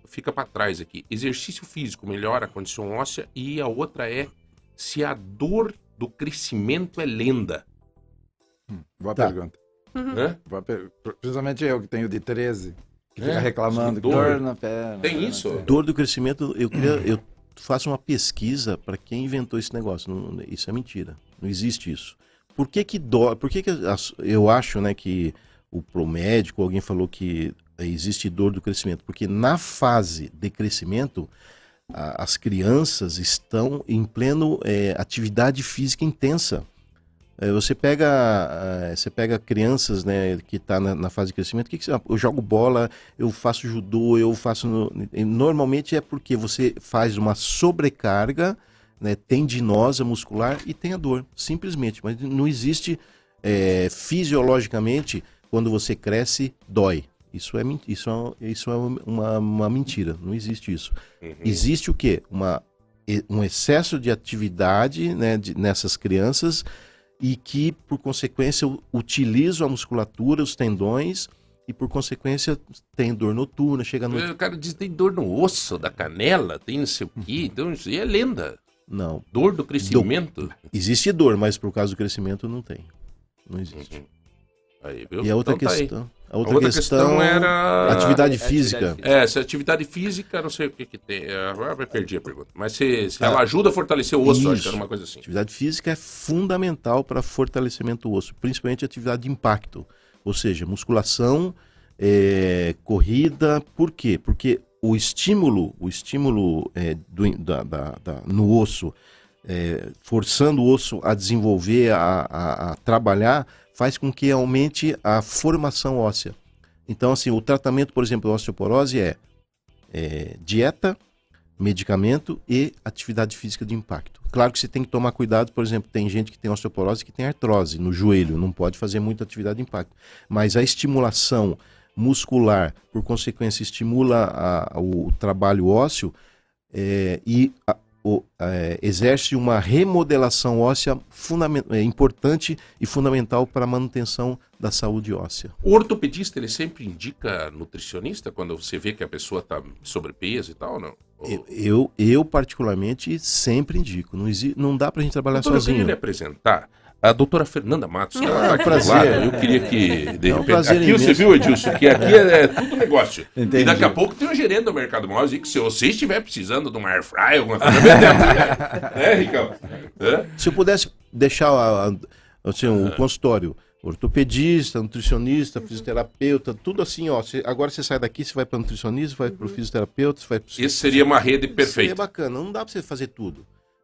fica para trás aqui. Exercício físico melhora a condição óssea, e a outra é se a dor do crescimento é lenda. Hum, boa tá. pergunta. Uhum. Boa per... Principalmente eu, que tenho de treze, que é, fica reclamando, dor, dor na perna. Tem perna, isso? Perna. Dor do crescimento, eu, queria, eu faço uma pesquisa para quem inventou esse negócio. Não, isso é mentira, não existe isso. Por que que dói? Por que que eu acho, né, que o promédico, alguém falou que existe dor do crescimento? Porque na fase de crescimento, as crianças estão em pleno é, atividade física intensa. É, você pega, é, você pega crianças, né, que tá na, na fase de crescimento. Que que você, eu jogo bola, eu faço judô, eu faço. No, normalmente é porque você faz uma sobrecarga, né, tendinosa muscular e tem a dor, simplesmente. Mas não existe é, fisiologicamente, quando você cresce, dói. Isso é, isso é, isso é uma, uma mentira, não existe isso. Uhum. Existe o quê? Uma, um excesso de atividade, né, de, nessas crianças, e que, por consequência, utilizam a musculatura, os tendões, e por consequência tem dor noturna, chega no... O cara diz que tem dor no osso, da canela, tem não sei o quê, então isso aí é lenda. Não. Dor do crescimento? Do... Existe dor, mas por causa do crescimento não tem. Não existe. Uhum. Aí, viu? E a outra então, questão... Tá A outra, a outra questão, questão era... Atividade física. É, se atividade física, não sei o que que tem. Eu perdi a pergunta. Mas se, se ela ajuda a fortalecer o osso, acho que era uma coisa assim. Atividade física é fundamental para fortalecimento do osso, principalmente atividade de impacto. Ou seja, musculação, é, corrida. Por quê? Porque o estímulo, o estímulo é, do, da, da, da, no osso, é, forçando o osso a desenvolver, a, a, a trabalhar, faz com que aumente a formação óssea. Então, assim, o tratamento, por exemplo, da osteoporose é, é dieta, medicamento e atividade física de impacto. Claro que você tem que tomar cuidado, por exemplo, tem gente que tem osteoporose que tem artrose no joelho, não pode fazer muita atividade de impacto. Mas a estimulação muscular, por consequência, estimula a, a, o trabalho ósseo é, e... A, O, é, exerce uma remodelação óssea é, importante e fundamental para a manutenção da saúde óssea. O ortopedista, ele sempre indica nutricionista quando você vê que a pessoa está sobrepeso e tal, não? Ou... Eu, eu, particularmente, sempre indico. Não, não dá para a gente trabalhar doutora, sozinho. Eu queria lhe apresentar a doutora Fernanda Matos. Que ela é um prazer. Eu queria que, de é um repente... Prazer aqui imenso. Você viu, Edilson, que aqui é, é tudo negócio. Entendi. E daqui a pouco tem um gerente do Mercado Móveis que se você estiver precisando de uma air fry, alguma coisa... É, Ricardo? É? Se eu pudesse deixar a, a, assim, o ah. consultório... Ortopedista, nutricionista, fisioterapeuta, tudo assim, ó. Cê, agora você sai daqui, você vai para nutricionista, vai para o fisioterapeuta, vai para... Isso seria uma rede perfeita. Seria bacana, não dá para você fazer tudo.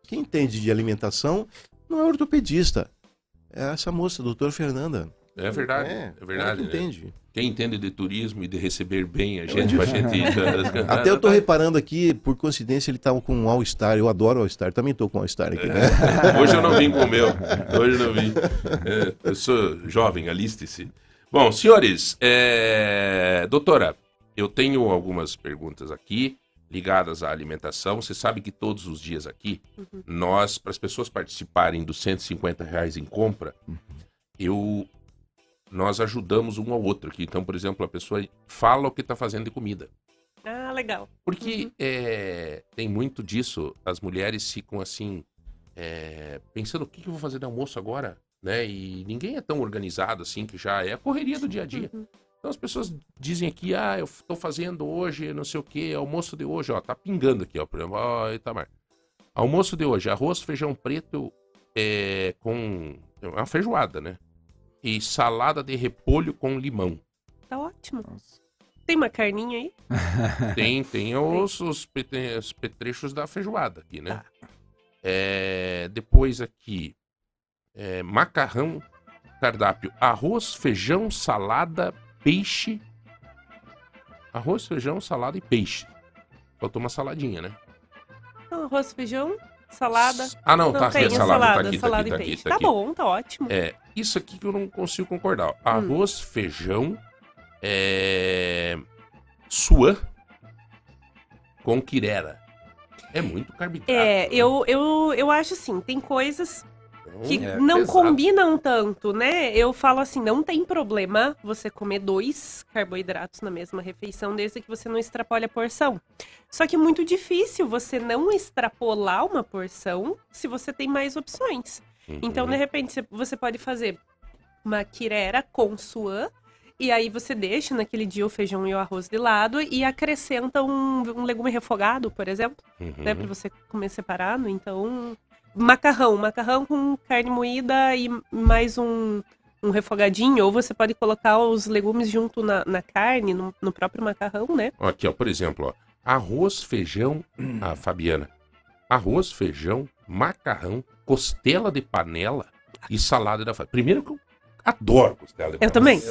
Quem entende de alimentação não é ortopedista. É essa moça, a doutora Fernanda. É verdade, é, é verdade. Quem, né? entende. Quem entende de turismo e de receber bem a gente, pra gente... Até eu tô reparando aqui, por coincidência, ele tava com um All-Star. Eu adoro All-Star, também tô com All-Star aqui, né? É. Hoje eu não vim com o meu, hoje eu não vim. É, eu sou jovem, aliste-se. Bom, senhores, é... doutora, eu tenho algumas perguntas aqui ligadas à alimentação. Você sabe que todos os dias aqui, uhum, nós, para as pessoas participarem dos cento e cinquenta reais em compra, uhum, eu... nós ajudamos um ao outro aqui. Então, por exemplo, a pessoa fala o que está fazendo de comida. Ah, legal. Porque uhum, é, tem muito disso. As mulheres ficam assim, é, pensando o que, que eu vou fazer de almoço agora, né? E ninguém é tão organizado assim, que já é a correria do dia a dia. Uhum. Então as pessoas dizem aqui, ah, eu estou fazendo hoje não sei o que, almoço de hoje, ó, tá pingando aqui, ó, por exemplo, ó, Itamar. Almoço de hoje, arroz, feijão preto é, com uma feijoada, né? E salada de repolho com limão. Tá ótimo. Nossa. Tem uma carninha aí? Tem, tem os, os, petre, os petrechos da feijoada aqui, né? Tá. É, depois aqui, é, macarrão, cardápio, arroz, feijão, salada, peixe, arroz, feijão, salada e peixe. Faltou uma saladinha, né? Arroz, feijão, salada... Ah, não, não tá, tem, tem salada, salada, tá aqui, salada tá aqui, e tá peixe. Aqui, tá, tá aqui. Bom, tá ótimo. É, isso aqui que eu não consigo concordar. Arroz, hum. feijão, é... suã com quirera. É muito carboidrato. É, né? eu, eu, eu acho assim, tem coisas... que é, não pesado. Combinam tanto, né? Eu falo assim, não tem problema você comer dois carboidratos na mesma refeição, desde que você não extrapole a porção. Só que é muito difícil você não extrapolar uma porção se você tem mais opções. Uhum. Então, de repente, você pode fazer uma quirera com suã, e aí você deixa naquele dia o feijão e o arroz de lado e acrescenta um, um legume refogado, por exemplo, uhum. né? Pra você comer separado, então... Macarrão, macarrão com carne moída e mais um, um refogadinho, ou você pode colocar os legumes junto na, na carne, no, no próprio macarrão, né? Aqui, ó, por exemplo, ó, arroz, feijão, hum. ah, Fabiana, arroz, feijão, macarrão, costela de panela e salada da família. Primeiro que eu adoro costela de panela. Eu também.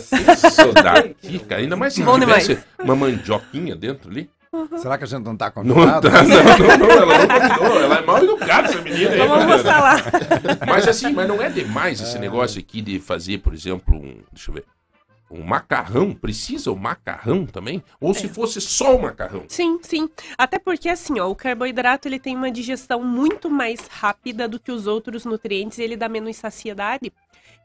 É ainda mais se bom tivesse demais. Uma mandioquinha dentro ali. Uhum. Será que a gente não tá convidado? Não, tá, não, não, ela não convidou, ela é mal educada, essa menina aí. Vamos mostrar lá. Mas assim, mas não é demais esse é... negócio aqui de fazer, por exemplo, um, deixa eu ver, um macarrão, precisa o macarrão também? Ou é. Se fosse só o macarrão? Sim, sim. Até porque assim, ó, o carboidrato ele tem uma digestão muito mais rápida do que os outros nutrientes e ele dá menos saciedade.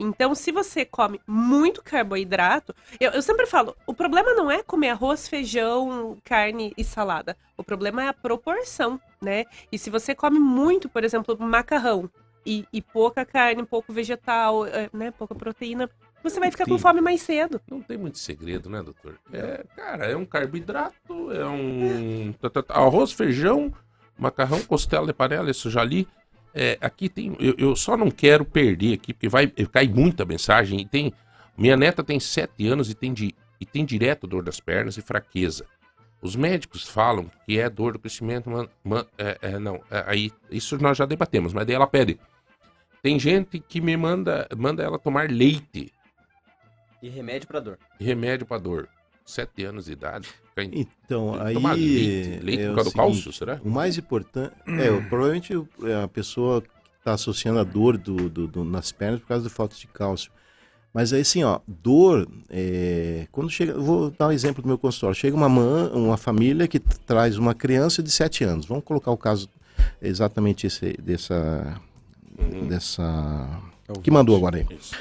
Então, se você come muito carboidrato... Eu, eu sempre falo, o problema não é comer arroz, feijão, carne e salada. O problema é a proporção, né? E se você come muito, por exemplo, macarrão e, e pouca carne, pouco vegetal, né? Pouca proteína, você vai ficar com fome mais cedo. Não tem muito segredo, né, doutor? É, cara, é um carboidrato, é um... arroz, feijão, macarrão, costela de panela, isso já li... É, aqui tem, eu, eu só não quero perder aqui, porque vai, cai muita mensagem. E tem, minha neta tem sete anos e tem, de, e tem direto dor das pernas e fraqueza. Os médicos falam que é dor do crescimento, man, man, é, é, não, é, aí, isso nós já debatemos, mas daí ela pede. Tem gente que me manda, manda ela tomar leite. E remédio para dor. E remédio para dor. sete anos de idade. Então, aí... Leite, leite é por causa do cálcio, será? O mais importante... É, provavelmente a pessoa está associando a dor do, do, do, nas pernas por causa da falta de cálcio. Mas aí assim, ó, dor... É, quando chega... Vou dar um exemplo do meu consultório. Chega uma, mãe, uma família que traz uma criança de sete anos. Vamos colocar o caso exatamente esse, dessa... Hum. Dessa... Que mandou agora aí. Isso.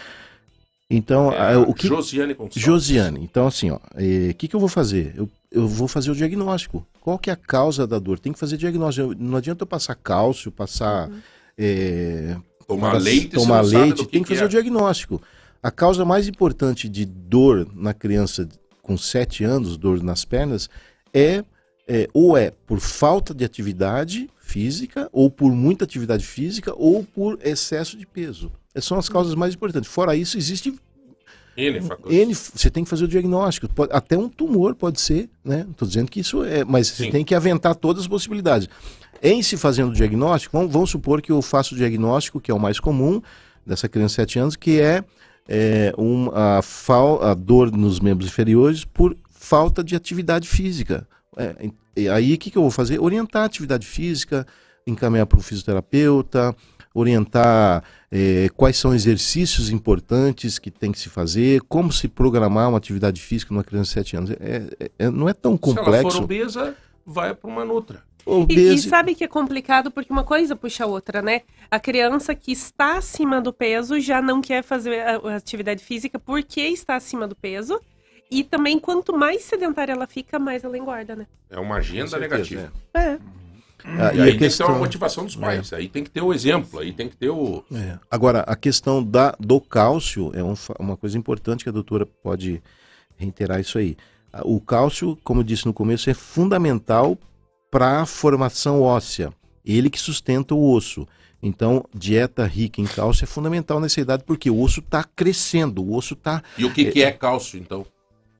Então, é, o que... Josiane Consulta. Josiane. Então, assim, ó, o que, que eu vou fazer? Eu, eu vou fazer o diagnóstico. Qual que é a causa da dor? Tem que fazer diagnóstico. Eu, não adianta eu passar cálcio, passar... Uhum. É, tomar leite. Tomar leite. Tem que fazer o diagnóstico. A causa mais importante de dor na criança com sete anos, dor nas pernas, é, é ou é por falta de atividade física, ou por muita atividade física, ou por excesso de peso. São as causas mais importantes. Fora isso, existe... N, N, você tem que fazer o diagnóstico. Pode, até um tumor pode ser, né? Estou dizendo que isso é... Mas você Sim. tem que aventar todas as possibilidades. Em se fazendo o diagnóstico, vamos, vamos supor que eu faço o diagnóstico, que é o mais comum, dessa criança de sete anos, que é, é um, a, a dor nos membros inferiores por falta de atividade física. É, e aí, o que, que eu vou fazer? Orientar a atividade física, encaminhar para o fisioterapeuta... orientar eh, quais são exercícios importantes que tem que se fazer, como se programar uma atividade física numa criança de sete anos. É, é, não é tão complexo. Se ela for obesa, vai para uma noutra. E, e sabe que é complicado porque uma coisa puxa a outra, né? A criança que está acima do peso já não quer fazer a atividade física porque está acima do peso. E também quanto mais sedentária ela fica, mais ela engorda, né? É uma agenda negativa. É. é. Ah, e e aí questão... tem que ter uma motivação dos pais, é. aí tem que ter o exemplo, aí tem que ter o... É. Agora, a questão da, do cálcio é um, uma coisa importante que a doutora pode reiterar isso aí. O cálcio, como eu disse no começo, é fundamental para a formação óssea, ele que sustenta o osso. Então, dieta rica em cálcio é fundamental nessa idade porque o osso está crescendo, o osso está... E o que, que é cálcio, então?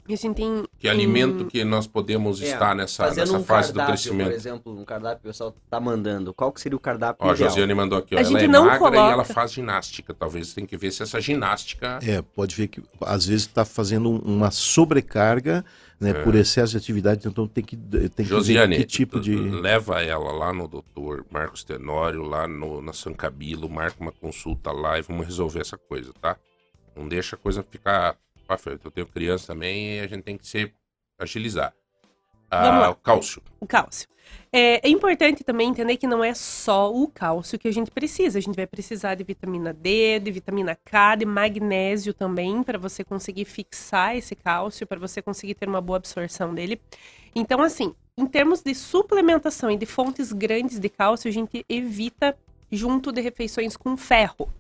E assim tem... Que alimento hum... que nós podemos é, estar nessa, nessa um fase cardápio, do crescimento. Por exemplo, um cardápio que o pessoal tá mandando. Qual que seria o cardápio ó, ideal? Ó, a Josiane mandou aqui. Ó, a ela gente é não magra coloca... e ela faz ginástica. Talvez tem que ver se essa ginástica... É, pode ver que às vezes tá fazendo uma sobrecarga, né, é. por excesso de atividade. Então tem que, tem Josiane, que ver que tipo de... leva ela lá no doutor Marcos Tenório, lá no, na San Cabilo. Marca uma consulta lá e vamos resolver essa coisa, tá? Não deixa a coisa ficar... Eu tenho criança também e a gente tem que se agilizar. Ah, o cálcio. O cálcio. É, é importante também entender que não é só o cálcio que a gente precisa. A gente vai precisar de vitamina D, de vitamina K, de magnésio também, para você conseguir fixar esse cálcio, para você conseguir ter uma boa absorção dele. Então, assim, em termos de suplementação e de fontes grandes de cálcio, a gente evita junto de refeições com ferro.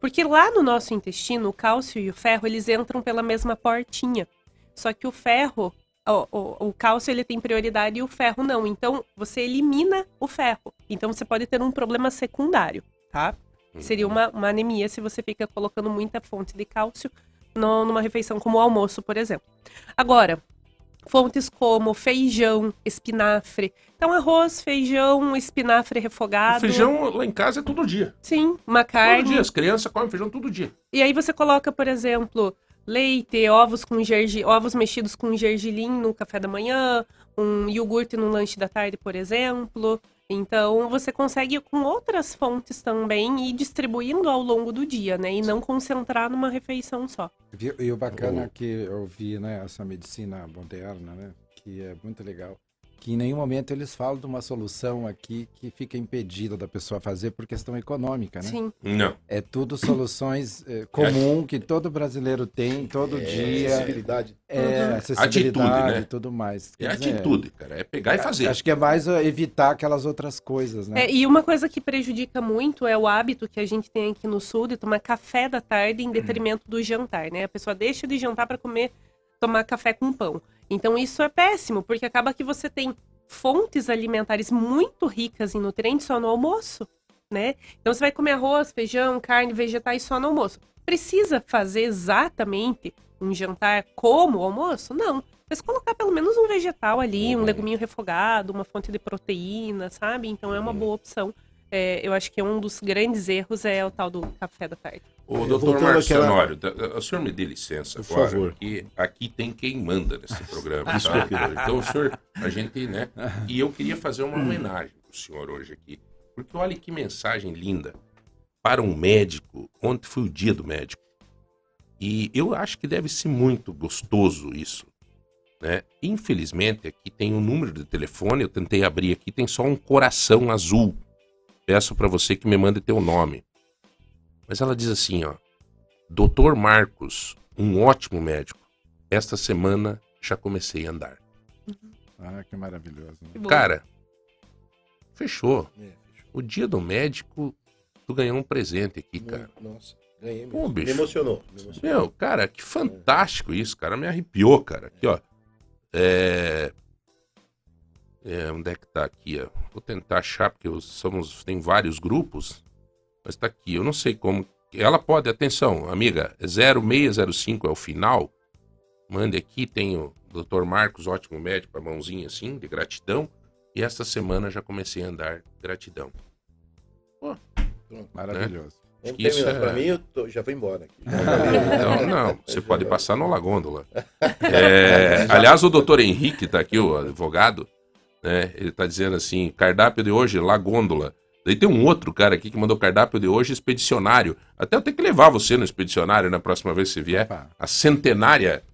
Porque lá no nosso intestino, o cálcio e o ferro, eles entram pela mesma portinha. Só que o ferro, o, o, o cálcio, ele tem prioridade e o ferro não. Então, você elimina o ferro. Então, você pode ter um problema secundário, tá? Seria uma, uma anemia se você fica colocando muita fonte de cálcio no, numa refeição como o almoço, por exemplo. Agora, fontes como feijão, espinafre. Então, arroz, feijão, espinafre refogado. O feijão lá em casa é todo dia. Sim, uma carne. Todo dia, as crianças comem feijão todo dia. E aí você coloca, por exemplo, leite, ovos, com gergi... ovos mexidos com gergelim no café da manhã, um iogurte no lanche da tarde, por exemplo. Então, você consegue ir com outras fontes também e distribuindo ao longo do dia, né? E não concentrar numa refeição só. E o bacana é que eu vi, né, essa medicina moderna, né? Que é muito legal. Que em nenhum momento eles falam de uma solução aqui que fica impedida da pessoa fazer por questão econômica, né? Sim. Não. É tudo soluções é, comum que todo brasileiro tem, todo é, dia. Acessibilidade. É, acessibilidade, atitude, né? Tudo mais. Quer é dizer, atitude, cara. É pegar é, e fazer. Acho que é mais evitar aquelas outras coisas, né? É, e uma coisa que prejudica muito é o hábito que a gente tem aqui no sul de tomar café da tarde em detrimento do jantar, né? A pessoa deixa de jantar para comer, tomar café com pão. Então isso é péssimo, porque acaba que você tem fontes alimentares muito ricas em nutrientes só no almoço, né? Então você vai comer arroz, feijão, carne, vegetais só no almoço. Precisa fazer exatamente um jantar como o almoço? Não. Mas colocar pelo menos um vegetal ali, um leguminho refogado, uma fonte de proteína, sabe? Então é uma boa opção. É, eu acho que um dos grandes erros é o tal do café da tarde. Ô, doutor Marcos Tenório, aquela... o senhor me dê licença por agora, favor. Porque aqui tem quem manda nesse programa, tá? Então, o senhor, a gente, né? E eu queria fazer uma homenagem pro senhor hoje aqui, porque olha que mensagem linda para um médico. Ontem foi o dia do médico. E eu acho que deve ser muito gostoso isso, né? Infelizmente, aqui tem um número de telefone, eu tentei abrir aqui, tem só um coração azul. Peço para você que me mande teu nome. Mas ela diz assim, ó. Doutor Marcos, um ótimo médico. Esta semana já comecei a andar. Uhum. Ah, que maravilhoso. Né? Cara, fechou. É, fechou. O dia do médico, tu ganhou um presente aqui, cara. Nossa, ganhei mesmo. Pô, bicho. Me emocionou. Me emocionou. Meu, cara, que fantástico é. isso, cara. Me arrepiou, cara. Aqui, ó. É... É, onde é que tá aqui, ó? Vou tentar achar, porque somos, tem vários grupos, mas tá aqui, eu não sei como... Ela pode, atenção, amiga, zero seis zero cinco é o final, mande aqui, tem o doutor Marcos, ótimo médico, a mãozinha assim, de gratidão, e esta semana já comecei a andar, gratidão. Pô, pronto, maravilhoso. Né? Vamos isso terminar. É... Pra mim, eu tô... já vou embora. Aqui. Então, não, você pode passar no La Gôndola. É... Aliás, o doutor Henrique tá aqui, o advogado, né? Ele tá dizendo assim, cardápio de hoje, La Gôndola. Daí tem um outro cara aqui que mandou cardápio de hoje, Expedicionário. Até eu tenho que levar você no Expedicionário na próxima vez que você vier. Opa. A centenária,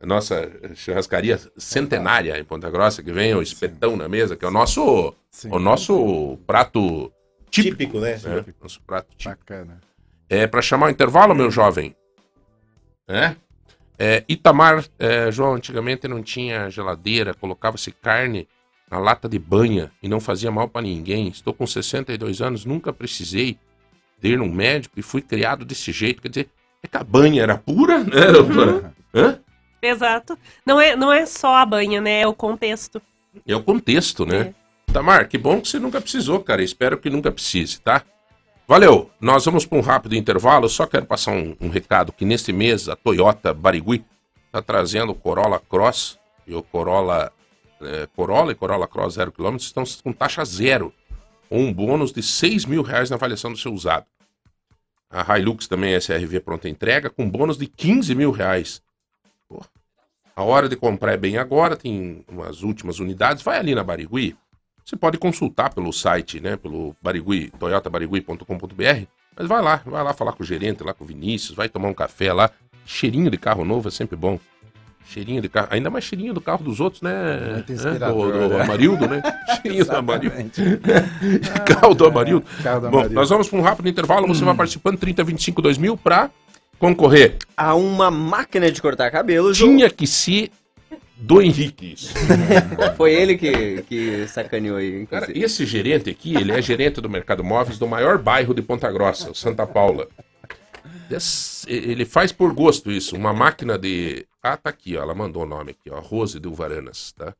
a nossa churrascaria centenária Opa. em Ponta Grossa, que vem o espetão Sim. na mesa, que é o nosso, o nosso prato típico. Típico, né? né? Típico. Nosso prato típico. Bacana. É, pra chamar o intervalo, meu jovem. É? É, Itamar, é, João, antigamente não tinha geladeira, colocava-se carne na lata de banha e não fazia mal para ninguém. Estou com sessenta e dois anos, nunca precisei de ir num médico e fui criado desse jeito. Quer dizer, é que a banha era pura, né? Era pura. Hã? Exato. Não é, não é só a banha, né? É o contexto. É o contexto, né? É. Tamar, que bom que você nunca precisou, cara. Espero que nunca precise, tá? Valeu. Nós vamos para um rápido intervalo. Eu só quero passar um, um recado que neste mês a Toyota Barigui está trazendo o Corolla Cross e o Corolla, é, Corolla e Corolla Cross zero quilômetro estão com taxa zero, ou um bônus de seis mil reais na avaliação do seu usado. A Hilux também é S R V pronta entrega, com bônus de quinze mil reais. Pô, a hora de comprar é bem agora, tem umas últimas unidades, vai ali na Barigui. Você pode consultar pelo site, né, pelo Barigui, toyota barigui ponto com ponto br, mas vai lá, vai lá falar com o gerente, lá com o Vinícius, vai tomar um café lá. Cheirinho de carro novo é sempre bom. Cheirinho de carro, ainda mais cheirinho do carro dos outros, né? Muito inspirador, é, do, do né? Amarildo, né? Cheirinho do Amarildo. Ah, carro do Amarildo. É, carro do Amarildo. Bom, nós vamos para um rápido intervalo, você hum. vai participando, trinta, vinte e cinco, dois mil, para concorrer a uma máquina de cortar cabelo. Tinha que ser do Henrique. Foi ele que, que sacaneou aí. Cara, esse gerente aqui, ele é gerente do Mercado Móveis do maior bairro de Ponta Grossa, o Santa Paula. Ele faz por gosto isso, uma máquina de... Ah, tá aqui, ó, ela mandou o nome aqui, ó, Rose de Uvaranas, tá?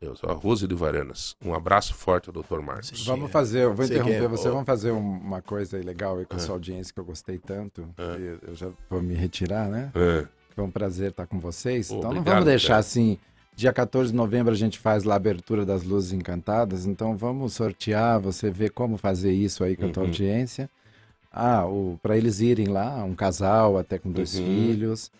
Deus, ó, Rose de Uvaranas. Um abraço forte ao doutor Marcos. Vamos fazer, eu vou Sei interromper é, você, ó. Vamos fazer uma coisa aí legal aí com ah. a sua audiência, que eu gostei tanto, ah. que eu já vou me retirar, né? Ah. Foi um prazer estar com vocês. Obrigado, então não vamos deixar cara. assim, dia quatorze de novembro a gente faz lá a abertura das Luzes Encantadas, então vamos sortear, você vê como fazer isso aí com uhum. a tua audiência. Ah, para eles irem lá, um casal até com dois uhum. filhos.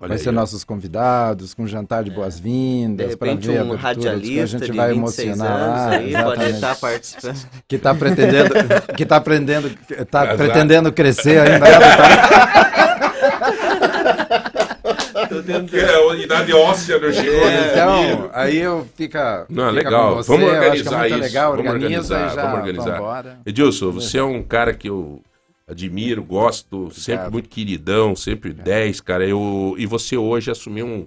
Olha, vai ser aí, nossos convidados, com jantar de boas-vindas, para ver um radialista, a gente vai emocionar, aí, pode estar participando. Que está pretendendo, que tá aprendendo, tá pretendendo crescer ainda. Porque a unidade óssea não chegou. É, então, aí eu fica, não, fica legal. Com você, vamos organizar é isso. Legal, vamos organiza, organizar, já, vamos organizar. Vambora. Edilson, você é um cara que eu admiro, gosto, sempre claro. muito queridão, sempre dez, cara. Eu, e você hoje assumiu um,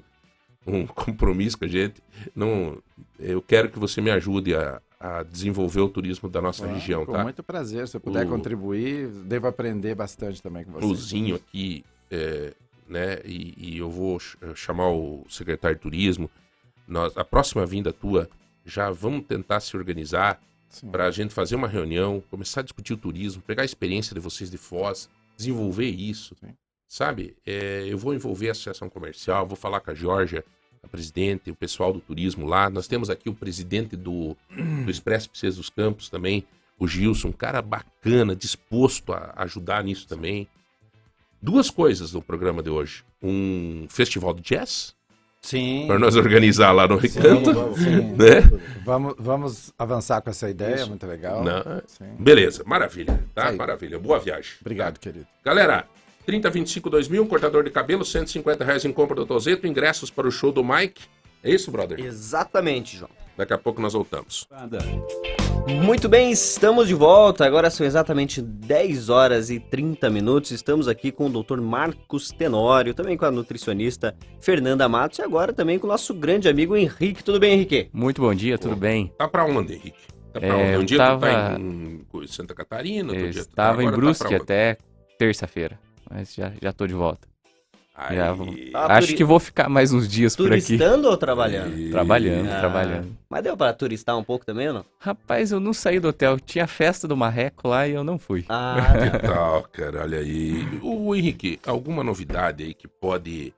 um compromisso com a gente. Não, eu quero que você me ajude a, a desenvolver o turismo da nossa ah, região, com tá? Com muito prazer. Se eu puder o, contribuir, devo aprender bastante também com você. Luzinho aqui, é, né? E, e eu vou chamar o secretário de turismo. Nós, a próxima vinda tua, já vamos tentar se organizar para a gente fazer uma reunião, começar a discutir o turismo, pegar a experiência de vocês de Foz, desenvolver isso, Sim. sabe? É, eu vou envolver a Associação Comercial, vou falar com a Georgia, a presidente, o pessoal do turismo lá. Nós temos aqui o presidente do, do Expresso Princesa dos Campos também, o Gilson, um cara bacana, disposto a ajudar nisso também. Duas coisas no programa de hoje. Um festival de jazz... Sim. Para nós organizar lá no Recanto. Sim, sim. Né? Vamos, vamos avançar com essa ideia, Isso. muito legal. Beleza, maravilha. Tá? Aí. Maravilha. Boa viagem. Obrigado, tá? querido. Galera, trinta, vinte e cinco, dois mil, cortador de cabelo, cento e cinquenta reais em compra do Tozeto, ingressos para o show do Mike. É isso, brother? Exatamente, João. Daqui a pouco nós voltamos. Muito bem, estamos de volta. Agora são exatamente dez horas e trinta minutos. Estamos aqui com o doutor Marcos Tenório, também com a nutricionista Fernanda Matos e agora também com o nosso grande amigo Henrique. Tudo bem, Henrique? Muito bom dia, tudo Pô, bem. Tá pra onde, Henrique? Tá pra é, onde? Um dia tava... tu tá em Santa Catarina? Eu dia estava tá... em Brusque tá até terça-feira, mas já, já tô de volta. Aí... Já, ah, acho turi... que vou ficar mais uns dias por aqui. Turistando ou trabalhando? E... Trabalhando, ah, trabalhando. Mas deu para turistar um pouco também ou não? Rapaz, eu não saí do hotel. Tinha festa do Marreco lá e eu não fui. Ah, que tal, cara? Olha aí. Ô, Henrique, alguma novidade aí que pode,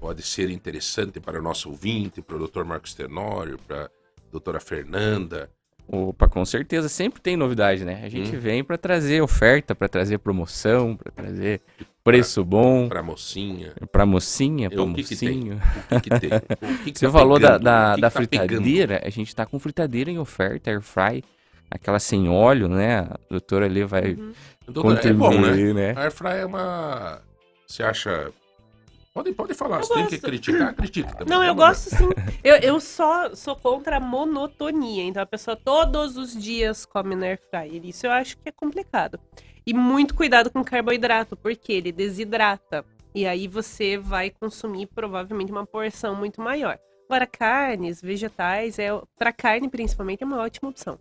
pode ser interessante para o nosso ouvinte, para o doutor Marcos Tenório, para a doutora Fernanda? Opa, com certeza. Sempre tem novidade, né? A gente hum. vem para trazer oferta, para trazer promoção, para trazer... Preço pra, bom. Pra mocinha. Pra mocinha, pra Eu, mocinho. O que que tem? O que que tem? O que que Você tá falou pegando? da, da, que da que fritadeira, tá a gente tá com fritadeira em oferta, air fry, aquela sem óleo, né? A doutora ali vai uhum. contribuir, é bom, né? né? A air fry é uma... Você acha... Pode, pode falar, eu você gosto. Tem que criticar, critica também. Não, eu gosto sim. Eu, eu só sou contra a monotonia. Então a pessoa todos os dias come no air fryer. Isso eu acho que é complicado. E muito cuidado com carboidrato, porque ele desidrata. E aí você vai consumir provavelmente uma porção muito maior. Agora, carnes, vegetais, é, para carne principalmente é uma ótima opção.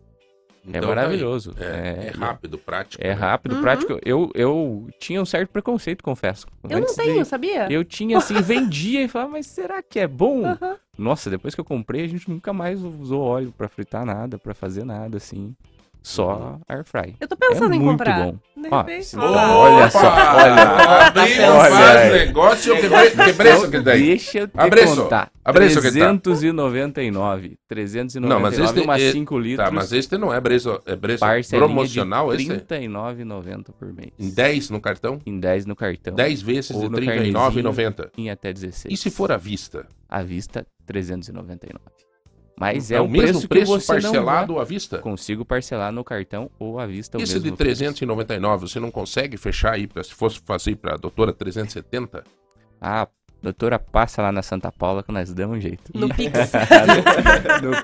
É então, maravilhoso. É, é, é rápido, prático. É rápido, né? prático. Eu, eu tinha um certo preconceito, confesso. Eu Antes não tenho, de... sabia? Eu tinha, assim, vendia e falava, mas será que é bom? Uh-huh. Nossa, depois que eu comprei, a gente nunca mais usou óleo para fritar nada, para fazer nada, assim. Só air fry. Eu tô pensando é em muito comprar. Bom. Ó, tá. Olha só, olha. Olha esse negócio, que preço que daí? Deixa eu te Abreço. contar. Abreço trezentos e noventa e nove. trezentos e noventa e nove, não, mas este, umas cinco litros. Tá, mas este não é preço, é preço promocional esse? trinta e nove reais e noventa centavos por mês. Em dez no cartão? Em dez no cartão. dez vezes de trinta e nove reais e noventa centavos. Em até dezesseis. E se for à vista? À vista, trezentos e noventa e nove reais. Mas é, é o mesmo preço, preço que você parcelado não, né? à vista? Consigo parcelar no cartão ou à vista. Esse o mesmo de trezentos e noventa e nove, preço. Você não consegue fechar aí, pra, se fosse fazer para a doutora trezentos e setenta? Ah, doutora, passa lá na Santa Paula que nós damos um jeito. No Pix.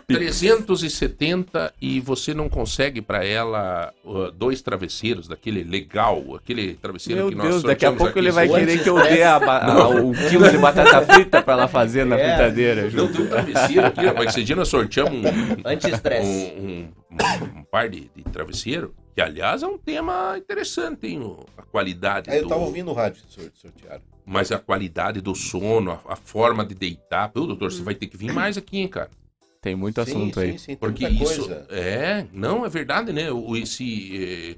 trezentos e setenta e você não consegue para ela uh, dois travesseiros daquele legal, aquele travesseiro Meu que nós Deus, daqui a pouco ele vai querer que eu dê a, a, a, o quilo de batata frita para ela fazer é, na fritadeira. Não, tem um travesseiro aqui, mas esse dia nós sorteamos um, Anti-estresse. um, um, um, um par de, de travesseiro. Que, aliás, é um tema interessante, hein? A qualidade é, do... Eu estava ouvindo o rádio sorteado. Mas a qualidade do sono, a, a forma de deitar... Pô, doutor, você vai ter que vir mais aqui, hein, cara? Tem muito assunto sim, aí. Sim, sim, porque isso... Coisa. É, não, é verdade, né? O, esse...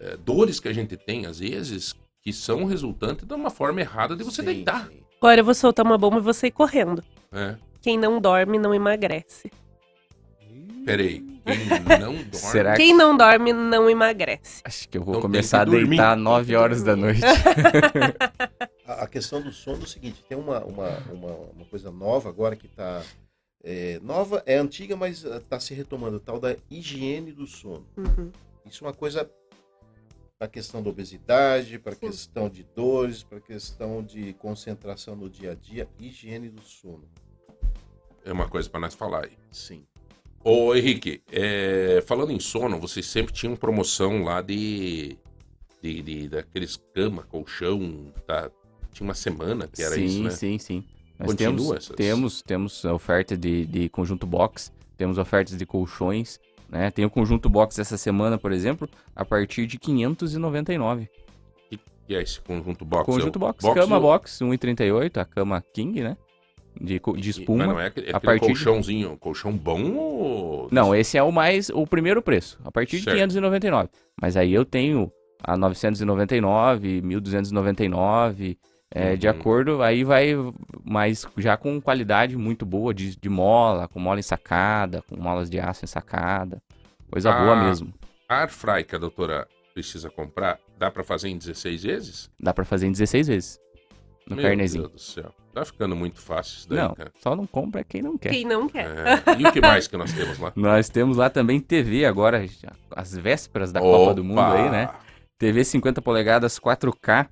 É, é, dores que a gente tem, às vezes, que são resultantes de uma forma errada de você sim, deitar. Sim. Agora eu vou soltar uma bomba e vou sair correndo. É. Quem não dorme não emagrece. Peraí. Quem não dorme... Será que... Quem não dorme não emagrece. Acho que eu vou então começar a deitar às nove horas da noite. A questão do sono é o seguinte, tem uma, uma, uma, uma coisa nova agora que está... É, nova, é antiga, mas está se retomando, o tal da higiene do sono. Uhum. Isso é uma coisa para a questão da obesidade, para a questão de dores, para a questão de concentração no dia a dia, higiene do sono. É uma coisa para nós falar aí. Sim. Ô Henrique, é, falando em sono, vocês sempre tinham promoção lá de, de, de daqueles cama, colchão, tá? Tinha uma semana que era sim, isso, né? Sim, sim, sim. Nós temos, essas... temos, temos oferta de, de conjunto box, temos ofertas de colchões, né? Tem o conjunto box essa semana, por exemplo, a partir de quinhentos e noventa e nove. E, e é esse conjunto box? Conjunto é box, box, cama ou... box, um e trinta e oito, a cama king, né? De, de espuma. Não é, é a partir colchãozinho, de... colchão bom ou... Não, esse é o mais, o primeiro preço, a partir de quinhentos e noventa e nove. Mas aí eu tenho a novecentos e noventa e nove, mil duzentos e noventa e nove, é, uhum. de acordo, aí vai, mas já com qualidade muito boa de, de mola, com mola ensacada, com molas de aço ensacada, coisa a boa mesmo. A airfry que a doutora precisa comprar, dá pra fazer em dezesseis vezes? Dá pra fazer em dezesseis vezes. No Meu carnezinho. Deus do céu. Tá ficando muito fácil isso daí, não, cara. Só não compra quem não quer. Quem não quer. É. E o que mais que nós temos lá? Nós temos lá também T V agora, as vésperas da Opa! Copa do Mundo aí, né? T V cinquenta polegadas quatro K,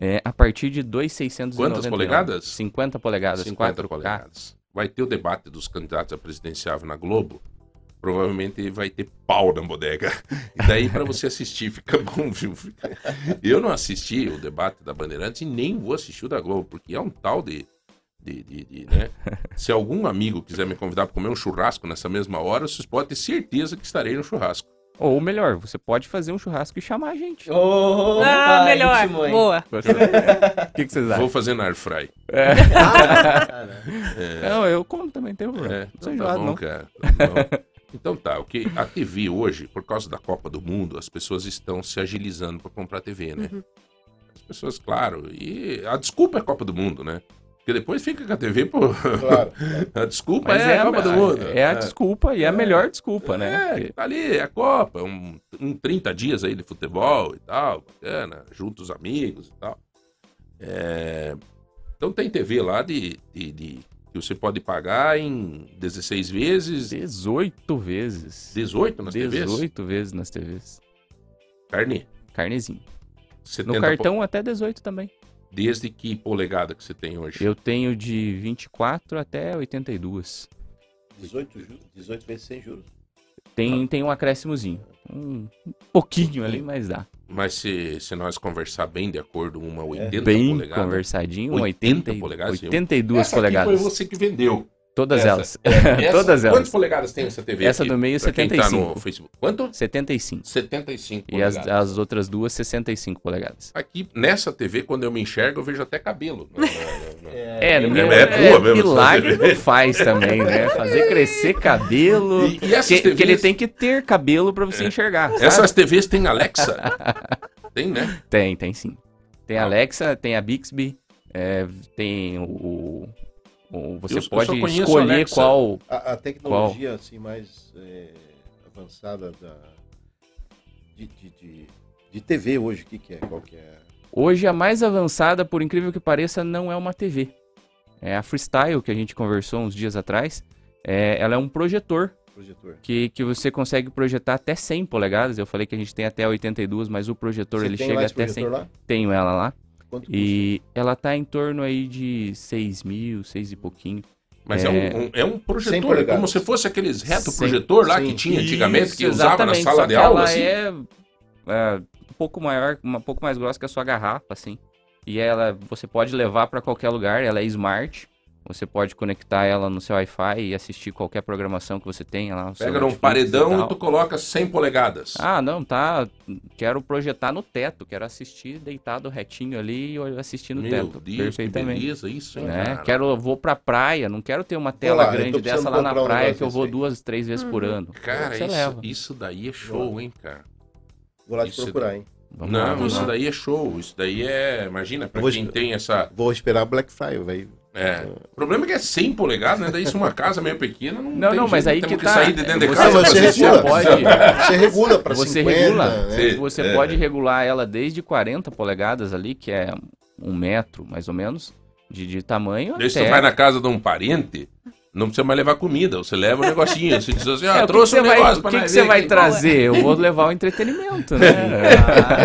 é, a partir de dois mil seiscentos e noventa e nove. Quantas polegadas? cinquenta polegadas, cinquenta quatro K. Polegadas. Vai ter o debate dos candidatos a presidenciável na Globo. Provavelmente vai ter pau na bodega. E daí para você assistir fica bom, viu? Eu não assisti o debate da Bandeirantes e nem vou assistir o da Globo, porque é um tal de... de, de, de né? Se algum amigo quiser me convidar para comer um churrasco nessa mesma hora, vocês podem ter certeza que estarei no churrasco. Ou melhor, você pode fazer um churrasco e chamar a gente. Oh, ah, melhor. Íntimo, boa. O que, que vocês acham? Vou fazer na airfry. É. É. Não, eu como também, tem problema. É. Não, não tá jurado, bom, não. Cara. Tá bom. Então tá, o que a T V hoje, por causa da Copa do Mundo, as pessoas estão se agilizando para comprar T V, né? Uhum. As pessoas, claro, e a desculpa é a Copa do Mundo, né? Porque depois fica com a T V, pô. Claro. A desculpa é, é a Copa a, do Mundo. É a desculpa e é a melhor desculpa, é, né? Porque... tá ali, é a Copa, um, um trinta dias aí de futebol e tal, bacana, junto os amigos e tal. É... Então tem T V lá de... de, de... Você pode pagar em dezesseis vezes. dezoito vezes. dezoito nas dezoito T Vs? dezoito vezes nas T Vs. Carne? Carnezinho. No cartão po... até dezoito também. Desde que polegada que você tem hoje? Eu tenho de vinte e quatro até oitenta e duas. dezoito, dezoito vezes sem juros? Tem, ah. tem um acréscimozinho. Um pouquinho ali, mas dá. Mas se, se nós conversar bem de acordo, uma oitenta é. Bem polegada, conversadinho, oitenta polegadas, oitenta e duas essa polegadas. Essa foi você que vendeu. Todas essa. elas. Essa, Todas elas. Quantas polegadas tem essa T V? Essa aqui, do meio, setenta e cinco. Quem tá no Facebook. Quanto? setenta e cinco. setenta e cinco polegadas. E as, as outras duas, sessenta e cinco polegadas. Aqui, nessa T V, quando eu me enxergo, eu vejo até cabelo. É, é, meu, é, é, é mesmo, milagre não faz também, né? Fazer crescer cabelo. E, e essas que, T Vs... que ele tem que ter cabelo pra você é. enxergar. Sabe? Essas T Vs tem Alexa? Tem, né? Tem, tem sim. Tem ah. Alexa, tem a Bixby, é, tem o... o você eu, pode eu escolher Alexa. qual... A, a tecnologia qual... assim, mais é, avançada da, de, de, de, de T V hoje, o que, que é? Qual que é? Hoje a mais avançada, por incrível que pareça, não é uma T V. É a Freestyle, que a gente conversou uns dias atrás. É, ela é um projetor, projetor. Que, que você consegue projetar até cem polegadas. Eu falei que a gente tem até oitenta e duas, mas o projetor você ele tem chega lá esse até cem. Lá? Tenho ela lá. Quanto e custa? Ela tá em torno aí de seis mil, seis e pouquinho. Mas é, é, um, um, é um projetor, como se fosse aqueles reto projetor cem, lá cem. Que tinha antigamente, isso, que usava na sala só de aula. Ela assim. é... é Um pouco maior, um pouco mais grossa que a sua garrafa, assim. E ela você pode levar para qualquer lugar, ela é smart. Você pode conectar ela no seu Wi-Fi e assistir qualquer programação que você tenha lá. Pega num paredão e, e tu coloca cem polegadas. Ah, não, tá. Quero projetar no teto, quero assistir deitado retinho ali e assistir no Meu teto. Deus, perfeitamente. Que beleza, isso, hein, né? Quero, vou pra praia, não quero ter uma tela Olá, grande dessa lá na praia que eu vou duas, três vezes hum, por ano. Cara, isso, isso daí é show, hein, cara. Vou lá te isso procurar, da... hein? Vamos não, lá, vamos isso lá. daí é show. Isso daí é... Imagina, pra vou quem tem essa... Vou esperar o Black Friday, velho. É. O problema é que é cem polegadas, né? Daí isso é uma casa meio pequena... Não, não, tem não mas aí que, que tá... Sair de dentro de você, casa, você, você, regula, pode... você regula pra você cinquenta. Regula, né? Você é. pode regular ela desde quarenta polegadas ali, que é um metro, mais ou menos, de, de tamanho. Daí até... você vai na casa de um parente... Não precisa mais levar comida, você leva o um negocinho, você diz assim, ah, é, trouxe um negócio para nós. O que você vai trazer? Eu vou levar o entretenimento, né?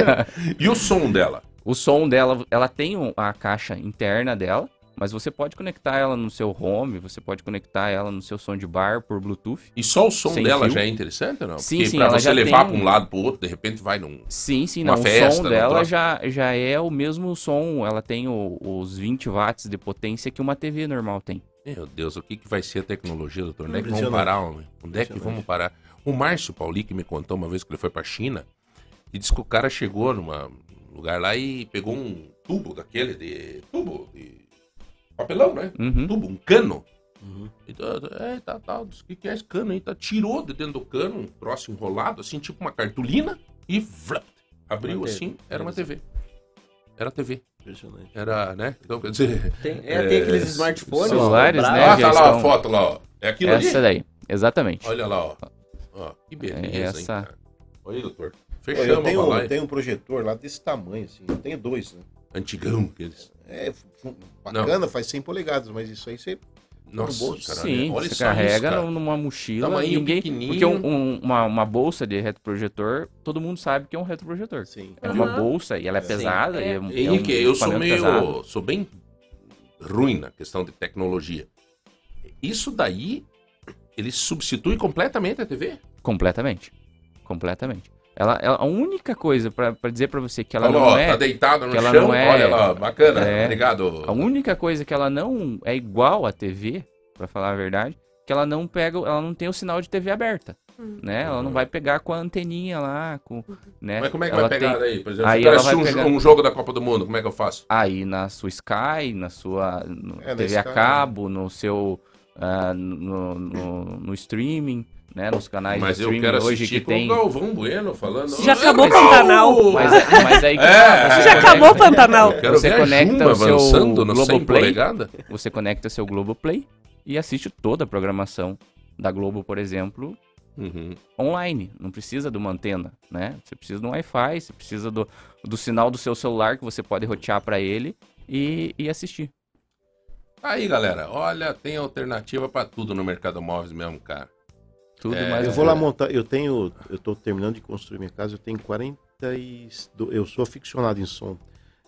ah. E o som dela? O som dela, ela tem a caixa interna dela, mas você pode conectar ela no seu home, você pode conectar ela no seu som de bar por Bluetooth. E só o som dela fio. já é interessante ou não? Sim, Porque sim, pra ela você levar tem... para um lado para o outro, de repente vai num Sim, sim, não, festa, o som dela já, já é o mesmo som, ela tem o, os vinte watts de potência que uma T V normal tem. Meu Deus, o que, que vai ser a tecnologia, doutor? Onde é que vamos parar, homem? Onde é que vamos parar? O Márcio Pauli, que me contou uma vez que ele foi pra China, e disse que o cara chegou num lugar lá e pegou um tubo daquele de... Tubo de papelão, né? Uhum. Tubo, um cano. Uhum. E tá, tá, disse, o que, que é esse cano aí? Tá, tirou de dentro do cano, um troço enrolado, assim, tipo uma cartolina, e vlup, abriu assim, era uma T V. Era T V. Impressionante. Era, né? Então, quer dizer... Tem, é, é, tem aqueles smartphones. Celulares, né? Olha tá lá estão... a foto lá, ó. É aquilo Essa ali? daí, exatamente. Olha lá, ó. Ó que beleza, Essa... hein, cara. Olha aí, doutor. Fechamos a live. Eu tenho um projetor lá desse tamanho, assim. Eu tenho dois, né? Antigão. Aqueles. É, bacana, Não. faz cem polegadas, mas isso aí você... Nossa, bolso, cara, sim, né? Olha você carrega isso, cara. numa mochila, Tamanho ninguém... Porque um, um, uma, uma bolsa de retroprojetor, todo mundo sabe que é um retroprojetor. Sim. É uhum. uma bolsa e ela é pesada. É. E é, Henrique, é um eu sou meio... Pesado. Sou bem ruim na questão de tecnologia. Isso daí, ele substitui completamente a T V? Completamente. Completamente. Ela, ela, a única coisa para dizer para você que ela Alô, não é... Tá deitada no chão, não é, olha lá, bacana, é, obrigado. A única coisa que ela não é igual à T V, para falar a verdade, que ela não pega, ela não tem o sinal de T V aberta, hum. né? Ela hum. não vai pegar com a anteninha lá, com... Né? Mas como é que ela vai pegar tem... aí? Por exemplo, aí ela vai um, pegar... um jogo da Copa do Mundo, como é que eu faço? Aí na sua Sky, na sua no é, T V a Sky, cabo, né? no seu... Uh, no, no, no streaming... Né, nos canais mas de streaming hoje que tem... Mas eu quero assistir com o Galvão Bueno falando... Você já acabou o Pantanal. Mas, mas aí que... é, você já acabou o Pantanal. Eu quero você ver a Juma avançando no cem polegadas. Você conecta seu Globoplay e assiste toda a programação da Globo, por exemplo, uhum. online. Não precisa de uma antena, né? Você precisa de um Wi-Fi, você precisa do, do sinal do seu celular que você pode rotear para ele e, e assistir. Aí, galera, olha, tem alternativa para tudo no mercado móveis mesmo, cara. Tudo é, mais eu vou lá montar, eu tenho, eu tô terminando de construir minha casa, eu tenho quarenta e dois, eu sou aficionado em som,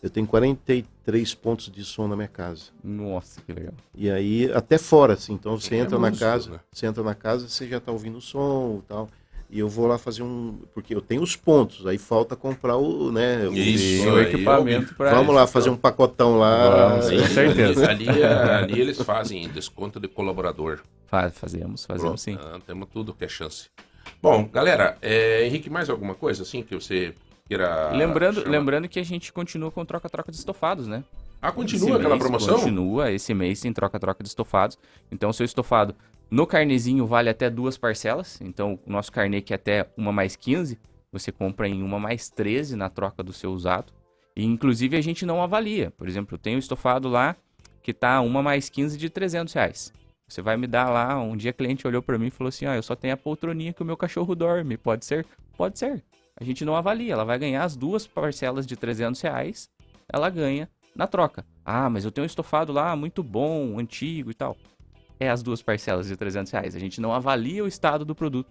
eu tenho quarenta e três pontos de som na minha casa. Nossa, que legal. E aí, até fora, assim, então você é entra música, na casa, né? Você entra na casa, você já tá ouvindo o som e tal, e eu vou lá fazer um, porque eu tenho os pontos, aí falta comprar o, né, o, isso, o equipamento eu... para Vamos isso, lá, fazer então. um pacotão lá. Vamos, com certeza. Ali, ali eles fazem desconto de colaborador. Fazemos, fazemos Pronto, sim. Ah, temos tudo que é chance. Bom, galera, é, Henrique, mais alguma coisa assim que você queira... Lembrando, lembrando que a gente continua com troca-troca de estofados, né? Ah, continua esse aquela mês, promoção? Continua, esse mês tem troca-troca de estofados. Então, o seu estofado no carnezinho vale até duas parcelas. Então, o nosso carnê que é até uma mais quinze, você compra em uma mais treze na troca do seu usado. E, inclusive, a gente não avalia. Por exemplo, eu tenho um estofado lá que tá uma mais quinze de trezentos reais. Você vai me dar lá, um dia o cliente olhou para mim e falou assim, ah, eu só tenho a poltroninha que o meu cachorro dorme, pode ser? Pode ser. A gente não avalia, ela vai ganhar as duas parcelas de trezentos reais, ela ganha na troca. Ah, mas eu tenho um estofado lá muito bom, antigo e tal. É as duas parcelas de trezentos reais, a gente não avalia o estado do produto.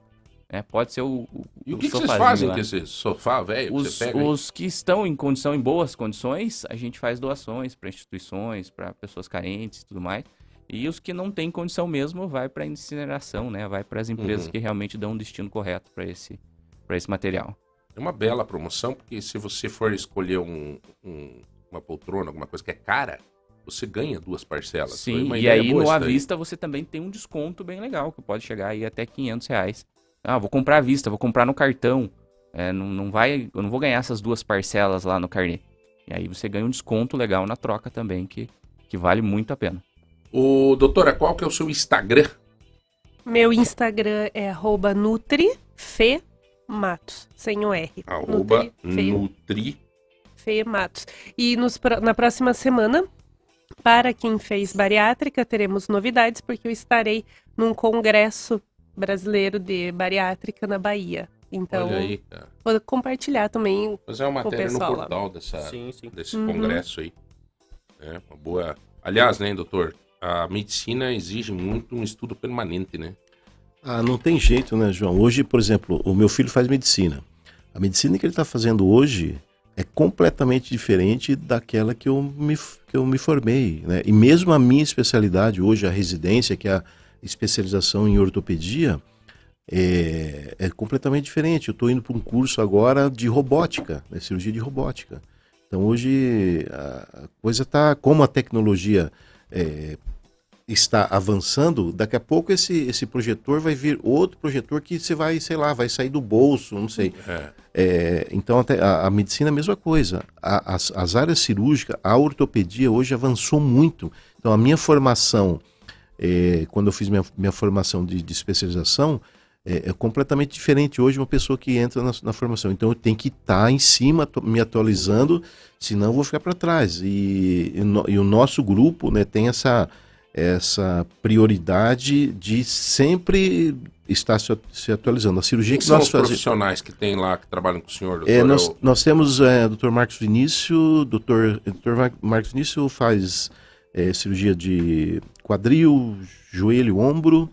É, pode ser o, o E o que, que vocês fazem lá com esse sofá velho? Os, que, os que estão em condição, em boas condições, a gente faz doações para instituições, para pessoas carentes e tudo mais. E os que não têm condição mesmo, vai para incineração, né? Vai para as empresas uhum. que realmente dão um destino correto para esse, para esse material. É uma bela promoção, porque se você for escolher um, um, uma poltrona, alguma coisa que é cara, você ganha duas parcelas. Sim, e aí no à vista você também tem um desconto bem legal, que pode chegar aí até quinhentos reais. Ah, vou comprar à vista, vou comprar no cartão. É, não, não vai, eu não vou ganhar essas duas parcelas lá no carnê. E aí você ganha um desconto legal na troca também, que, que vale muito a pena. Ô, doutora, qual que é o seu Instagram? Meu Instagram é arroba nutrifematos, sem o R. Arroba nutrifematos. E nos, na próxima semana, para quem fez bariátrica, teremos novidades, porque eu estarei num congresso brasileiro de bariátrica na Bahia. Então, aí, cara, vou compartilhar também. Fazer uma matéria no portal dessa, sim, sim. desse uhum. congresso aí. É uma boa. Aliás, né, doutor? A medicina exige muito um estudo permanente, né? Ah, não tem jeito, né, João? Hoje, por exemplo, o meu filho faz medicina. A medicina que ele está fazendo hoje é completamente diferente daquela que eu me, que eu me formei, né? E mesmo a minha especialidade hoje, a residência, que é a especialização em ortopedia, é, é completamente diferente. Eu estou indo para um curso agora de robótica, né, cirurgia de robótica. Então hoje a coisa está, como a tecnologia é, está avançando, daqui a pouco esse, esse projetor vai vir outro projetor que você vai, sei lá, vai sair do bolso, não sei. É. É, então até a, a medicina é a mesma coisa. A, as, as áreas cirúrgicas, a ortopedia hoje avançou muito. Então a minha formação... É, quando eu fiz minha, minha formação de, de especialização, é, é completamente diferente hoje uma pessoa que entra na, na formação. Então eu tenho que estar tá em cima, me atualizando, senão eu vou ficar para trás. E, e, no, e o nosso grupo, né, tem essa, essa prioridade de sempre estar se, se atualizando. A cirurgia que, que nós fazemos... Quem são os profissionais que tem lá, que trabalham com o senhor, doutor? É, nós, nós temos o é, doutor Marcos Vinícius, doutor Marcos Vinícius faz... É, cirurgia de quadril, joelho, ombro.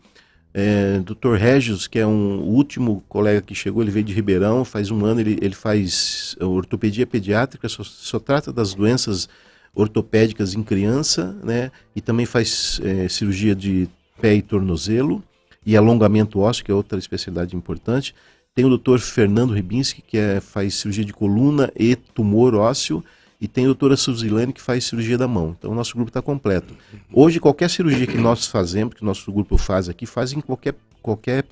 É, doutor Regis, que é um o último colega que chegou, ele veio de Ribeirão, faz um ano, ele, ele faz ortopedia pediátrica, só, só trata das doenças ortopédicas em criança, né? E também faz é, cirurgia de pé e tornozelo e alongamento ósseo, que é outra especialidade importante. Tem o doutor Fernando Ribinski, que é, faz cirurgia de coluna e tumor ósseo. E tem a doutora Suzilane, que faz cirurgia da mão. Então o nosso grupo está completo. Hoje, qualquer cirurgia que nós fazemos, que o nosso grupo faz aqui, faz em qualquer, qualquer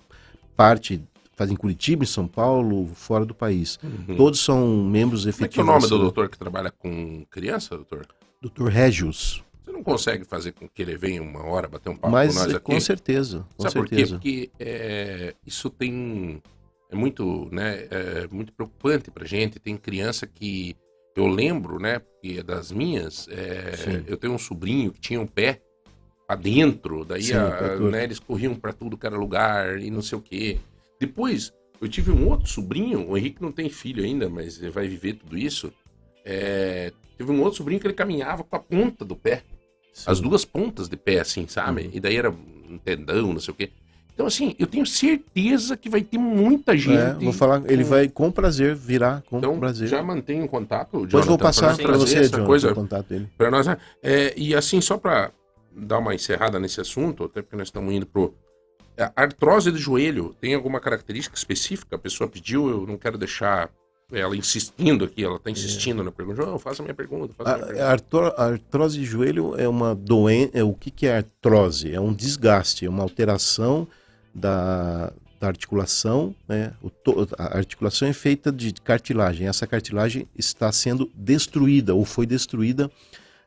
parte, faz em Curitiba, em São Paulo, fora do país. Uhum. Todos são membros efetivos. Como é que é o nome do doutor que trabalha com criança, doutor? Doutor Regius. Você não consegue fazer com que ele venha uma hora, bater um papo Mas, com nós aqui? Com certeza. Com Sabe certeza. Por quê? Porque é, isso tem, é muito, né, é muito preocupante para a gente. Tem criança que... Eu lembro, né, porque das minhas, é, eu tenho um sobrinho que tinha um pé pra dentro, daí Sim, a, né, eles corriam pra tudo, cara, lugar e não sei o quê. Depois, eu tive um outro sobrinho, o Henrique não tem filho ainda, mas ele vai viver tudo isso. É, teve um outro sobrinho que ele caminhava com a ponta do pé, Sim. as duas pontas de pé, assim, sabe? Uhum. E daí era um tendão, não sei o quê. Então, assim, eu tenho certeza que vai ter muita gente. É, vou falar, ele vai com prazer virar, com então, prazer. Já mantenho o contato, Jonathan. Pois vou passar para você, essa Jonathan, coisa, o contato dele. Pra nós, é, e assim, só para dar uma encerrada nesse assunto, até porque nós estamos indo pro... A artrose do joelho tem alguma característica específica? A pessoa pediu, eu não quero deixar ela insistindo aqui, ela está insistindo é. na pergunta. João, faça a minha pergunta. Faça a, a, minha pergunta. A, artro, a artrose de joelho é uma doença, é, o que, que é artrose? É um desgaste, é uma alteração... Da, da articulação, né? O to, a articulação é feita de cartilagem, essa cartilagem está sendo destruída ou foi destruída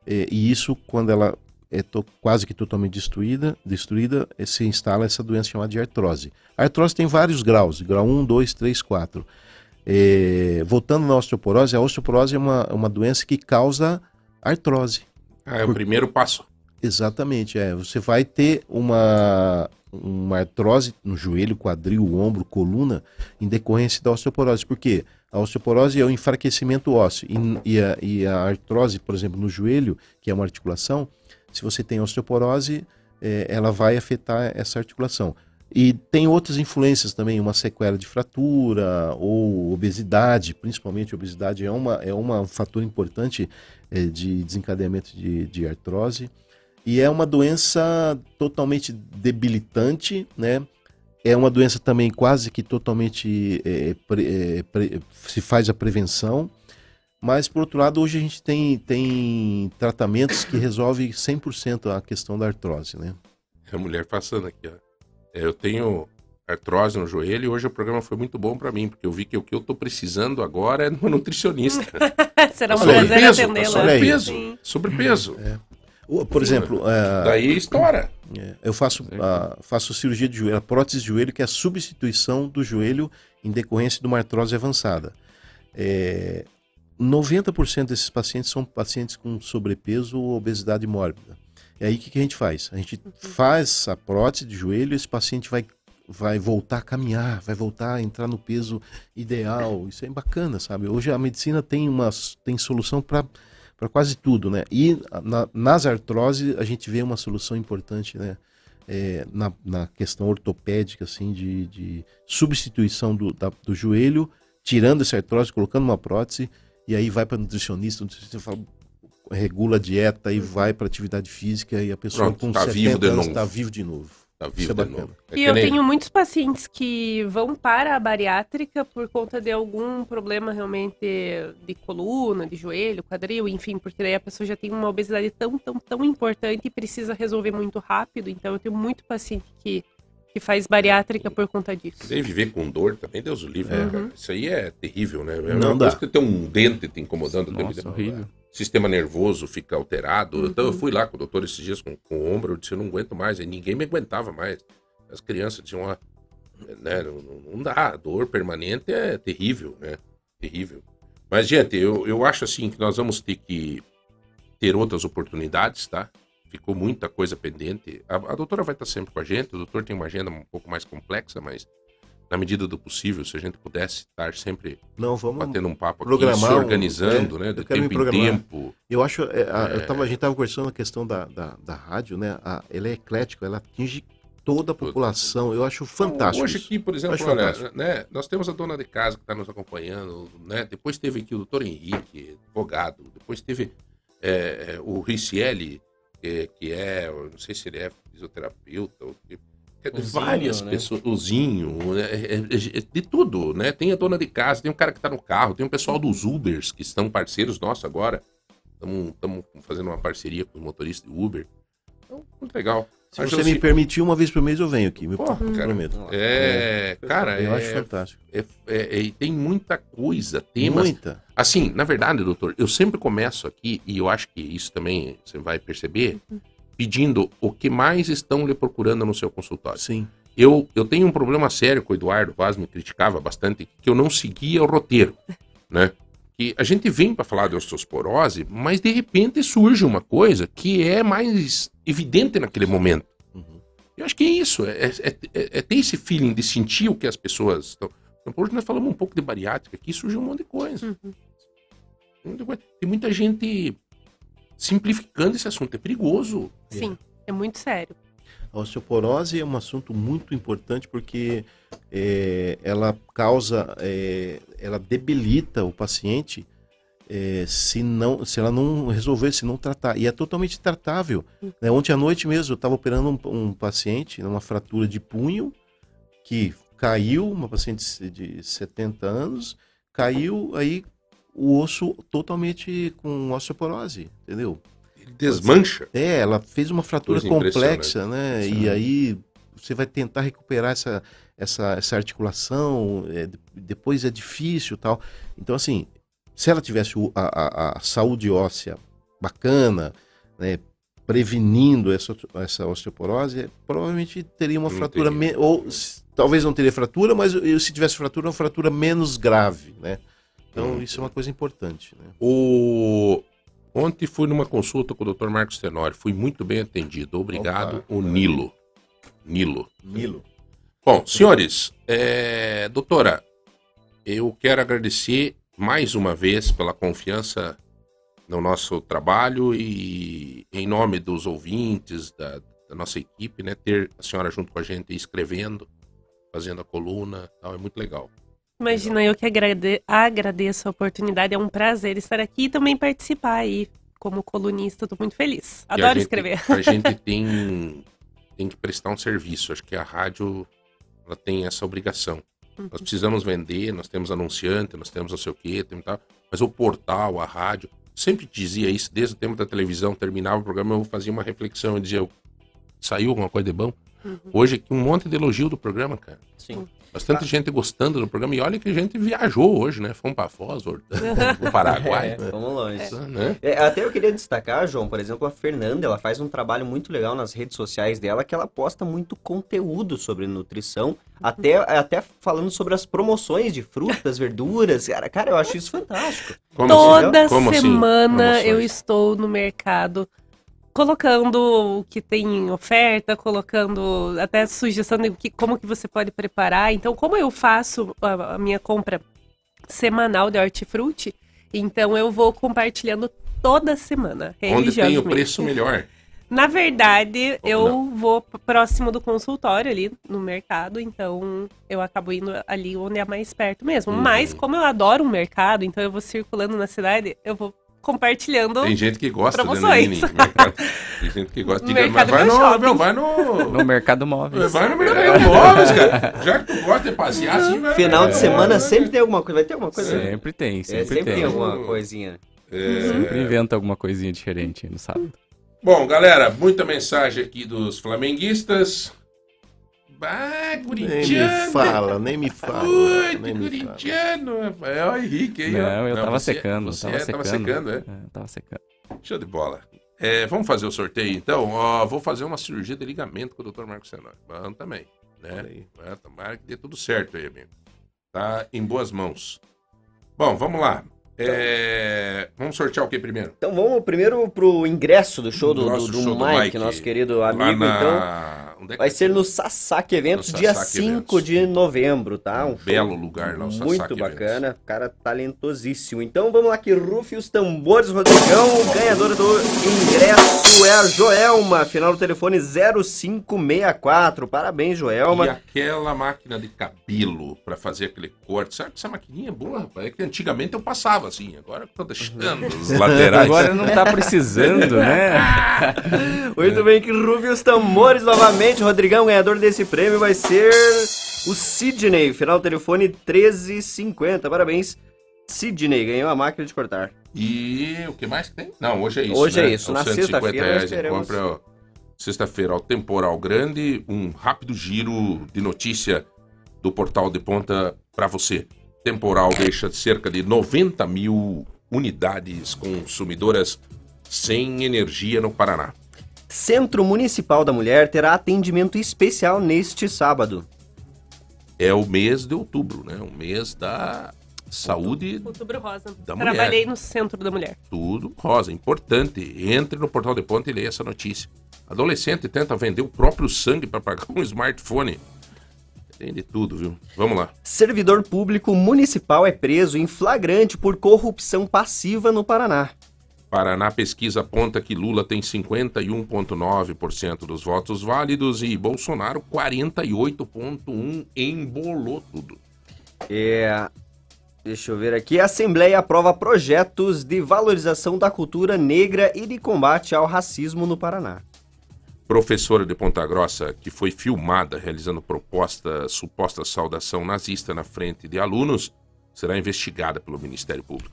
É, e isso, quando ela é to- quase que totalmente destruída, destruída é, se instala essa doença chamada de artrose. A artrose tem vários graus, grau um, dois, três, quatro. É, voltando na osteoporose, a osteoporose é uma, uma doença que causa artrose. Ah, é o Por... primeiro passo. Exatamente, é. Você vai ter uma, uma artrose no joelho, quadril, ombro, coluna, em decorrência da osteoporose. Por quê? A osteoporose é o enfraquecimento ósseo. E, e, a, e a artrose, por exemplo, no joelho, que é uma articulação, se você tem osteoporose, é, ela vai afetar essa articulação. E tem outras influências também, uma sequela de fratura ou obesidade, principalmente obesidade é, uma, é uma, um fator importante é, de desencadeamento de, de artrose. E é uma doença totalmente debilitante, né? É uma doença também quase que totalmente é, pre, é, pre, se faz a prevenção. Mas, por outro lado, hoje a gente tem, tem tratamentos que resolvem cem por cento a questão da artrose, né? É a mulher passando aqui, ó. Eu tenho artrose no joelho e hoje o programa foi muito bom para mim, porque eu vi que o que eu tô precisando agora é de uma nutricionista. Será um prazer atendê-la. Sobrepeso, sobrepeso. É. Por exemplo... É... Daí estoura. É. Eu faço, a, faço cirurgia de joelho, a prótese de joelho, que é a substituição do joelho em decorrência de uma artrose avançada. É... noventa por cento desses pacientes são pacientes com sobrepeso ou obesidade mórbida. E aí o que, que a gente faz? A gente faz a prótese de joelho e esse paciente vai, vai voltar a caminhar, vai voltar a entrar no peso ideal. Isso é bacana, sabe? Hoje a medicina tem, uma, tem solução para quase tudo, né? E na, nas artroses a gente vê uma solução importante, né? É, na, na questão ortopédica, assim, de, de substituição do, da, do joelho, tirando essa artrose, colocando uma prótese. E aí vai para nutricionista, o nutricionista fala, regula a dieta e vai para atividade física e a pessoa Pronto, com tá setenta anos está vivo de novo. Tá vivo de novo. É e eu nem... tenho muitos pacientes que vão para a bariátrica por conta de algum problema realmente de coluna, de joelho, quadril, enfim, porque daí a pessoa já tem uma obesidade tão, tão, tão importante e precisa resolver muito rápido. Então eu tenho muito paciente que, que faz bariátrica por conta disso. Você viver com dor também, Deus o livre, é. né, cara? Isso aí é terrível, né? É não dá. Você tem um dente te incomodando. Nossa, horrível. Sistema nervoso fica alterado. Uhum. Então eu fui lá com o doutor esses dias com, com o ombro, eu disse, eu não aguento mais. Aí ninguém me aguentava mais. As crianças diziam, ó, né, não, não dá, a dor permanente é terrível, né? Terrível. Mas, gente, eu, eu acho assim que nós vamos ter que ter outras oportunidades, tá? Ficou muita coisa pendente. A, a doutora vai estar sempre com a gente, o doutor tem uma agenda um pouco mais complexa, mas na medida do possível, se a gente pudesse estar sempre Não, vamos batendo um papo aqui, se organizando, um, é, né, do tempo em tempo. Eu acho, é, a, é... Eu tava, a gente estava conversando a questão da, da, da rádio, né? A, ela é eclética, ela atinge toda a população, eu acho fantástico. Então, hoje aqui, por exemplo, olha, né, nós temos a dona de casa que está nos acompanhando, né? Depois teve aqui o doutor Henrique, advogado, depois teve é, o Ricieli, que é, eu não sei se ele é fisioterapeuta, ou que, é de Zinho, várias né? pessoas, o Zinho, é, é, é, de tudo, né? Tem a dona de casa, tem um cara que tá no carro, tem o um pessoal dos Ubers, que estão parceiros nossos agora, estamos fazendo uma parceria com os motoristas de Uber, então, muito legal. Se acho você assim... me permitir, uma vez por mês eu venho aqui, me Porra, hum. cara, é, cara, eu é, acho fantástico. É, é, é, tem muita coisa, temas... Muita. Assim, na verdade, doutor, eu sempre começo aqui, e eu acho que isso também você vai perceber, pedindo o que mais estão lhe procurando no seu consultório. Sim. Eu, eu tenho um problema sério com o Eduardo Vaz, me criticava bastante, que eu não seguia o roteiro, né? E a gente vem para falar de osteoporose, mas de repente surge uma coisa que é mais evidente naquele momento. Uhum. Eu acho que é isso, é, é, é, é ter esse feeling de sentir o que as pessoas estão... Hoje nós falamos um pouco de bariátrica, aqui surge um monte de coisa. Uhum. Tem muita gente simplificando esse assunto, é perigoso. Sim, é, é muito sério. A osteoporose é um assunto muito importante porque é, ela causa, é, ela debilita o paciente é, se, não, se ela não resolver, se não tratar. E é totalmente tratável. Né? Ontem à noite mesmo eu estava operando um, um paciente numa fratura de punho que caiu, uma paciente de setenta anos, caiu aí o osso totalmente com osteoporose, entendeu? Desmancha. É, ela fez uma fratura complexa, né? E aí você vai tentar recuperar essa, essa, essa articulação, é, depois é difícil e tal. Então, assim, se ela tivesse a, a, a saúde óssea bacana, né, prevenindo essa, essa osteoporose, provavelmente teria uma não fratura, teria. Me, ou talvez não teria fratura, mas se tivesse fratura, uma fratura menos grave, né? Então hum. isso é uma coisa importante, né? O... Ontem fui numa consulta com o doutor Marcos Tenório, fui muito bem atendido, obrigado, o Nilo. Nilo. Nilo. Bom, senhores, é, doutora, eu quero agradecer mais uma vez pela confiança no nosso trabalho e em nome dos ouvintes, da, da nossa equipe, né, ter a senhora junto com a gente escrevendo, fazendo a coluna, tal, é muito legal. Imagina, eu que agrade... agradeço a oportunidade, é um prazer estar aqui e também participar aí como colunista, estou muito feliz, adoro a gente, escrever. A gente tem, tem que prestar um serviço, acho que a rádio ela tem essa obrigação. Uhum. Nós precisamos vender, nós temos anunciante, nós temos não sei o quê, tem tal, mas o portal, a rádio, sempre dizia isso, desde o tempo da televisão, terminava o programa, eu fazia uma reflexão, eu dizia, saiu alguma coisa de bom? Uhum. Hoje aqui um monte de elogio do programa, cara. Sim. Bastante ah. gente gostando do programa. E olha que a gente viajou hoje, né? Fomos para Foz, o Paraguai. É, né? Vamos longe. É. Né? É, até eu queria destacar, João, por exemplo, a Fernanda, ela faz um trabalho muito legal nas redes sociais dela, que ela posta muito conteúdo sobre nutrição, até, até falando sobre as promoções de frutas, verduras. Cara, cara eu acho isso fantástico. Como Toda assim? semana Como eu estou no mercado... colocando o que tem oferta, colocando até sugestão de que, como que você pode preparar. Então, como eu faço a, a minha compra semanal de hortifruti, então eu vou compartilhando toda semana. Onde tem o preço melhor. Na verdade, Ou eu não. vou próximo do consultório ali no mercado, então eu acabo indo ali onde é mais perto mesmo. Uhum. Mas como eu adoro o mercado, então eu vou circulando na cidade, eu vou... compartilhando. Tem gente que gosta promoções. Né, mercado, tem gente que gosta de mercado. Vai no, meu, vai no... no Mercado Móveis. Vai no Mercado Móveis, cara. Já que tu gosta de passear, assim, vai. Final de semana é, sempre vai... tem alguma coisa. Vai ter alguma coisa? Sempre tem, sempre, é, sempre tem. tem alguma coisinha. É... Sempre inventa alguma coisinha diferente no sábado. Bom, galera, muita mensagem aqui dos flamenguistas. Ah, corintiano. Nem me fala, nem me fala. Ui, nem corintiano, me fala. Rafael Henrique aí. Não, eu Não, tava você, secando. Você tava, é, secando. tava secando, é? é? Tava secando. Show de bola. É, vamos fazer o sorteio, então? Ó, vou fazer uma cirurgia de ligamento com o doutor Marcos Senor. Vamos também, né? Vai, tomara que dê tudo certo aí, amigo. Tá em boas mãos. Bom, vamos lá. É... Vamos sortear o que primeiro? Então vamos primeiro pro ingresso do show do, do, do, do, show Mike, do Mike, nosso querido amigo. Na... Então, é que vai ser no Sasaki Eventos, dia cinco de novembro, tá? Um, um belo lugar lá, o Sasaki Muito bacana, Eventos. Cara talentosíssimo. Então vamos lá que rufe os tambores, Rodrigão. Ganhadora do ingresso é a Joelma, final do telefone zero cinco seis quatro. Parabéns, Joelma. E aquela máquina de cabelo pra fazer aquele corte. Sabe que essa maquininha é boa, rapaz? É que antigamente eu passava assim, agora eu tô deixando os laterais. Agora não tá precisando, né? Muito bem, que rufe os tambores novamente, Rodrigão. Ganhador desse prêmio vai ser o Sidney, final do telefone treze cinquenta. Parabéns, Sidney, ganhou a máquina de cortar. E o que mais que tem? Não, hoje é isso, Hoje né? é isso, na sexta-feira teremos... compra sexta-feira, ao Temporal Grande, um rápido giro de notícia do Portal de Ponta para você. Temporal deixa cerca de noventa mil unidades consumidoras sem energia no Paraná. Centro Municipal da Mulher terá atendimento especial neste sábado. É o mês de outubro, né? O mês da saúde outubro, outubro rosa. da mulher. Trabalhei no Centro da Mulher. Tudo rosa, importante. Entre no Portal de Ponta e leia essa notícia. Adolescente tenta vender o próprio sangue para pagar um smartphone. Tem de tudo, viu? Vamos lá. Servidor público municipal é preso em flagrante por corrupção passiva no Paraná. Paraná Pesquisa aponta que Lula tem cinquenta e um vírgula nove por cento dos votos válidos e Bolsonaro quarenta e oito vírgula um por cento. Embolou tudo. É... Deixa eu ver aqui. A Assembleia aprova projetos de valorização da cultura negra e de combate ao racismo no Paraná. Professora de Ponta Grossa, que foi filmada realizando proposta, suposta saudação nazista na frente de alunos, será investigada pelo Ministério Público.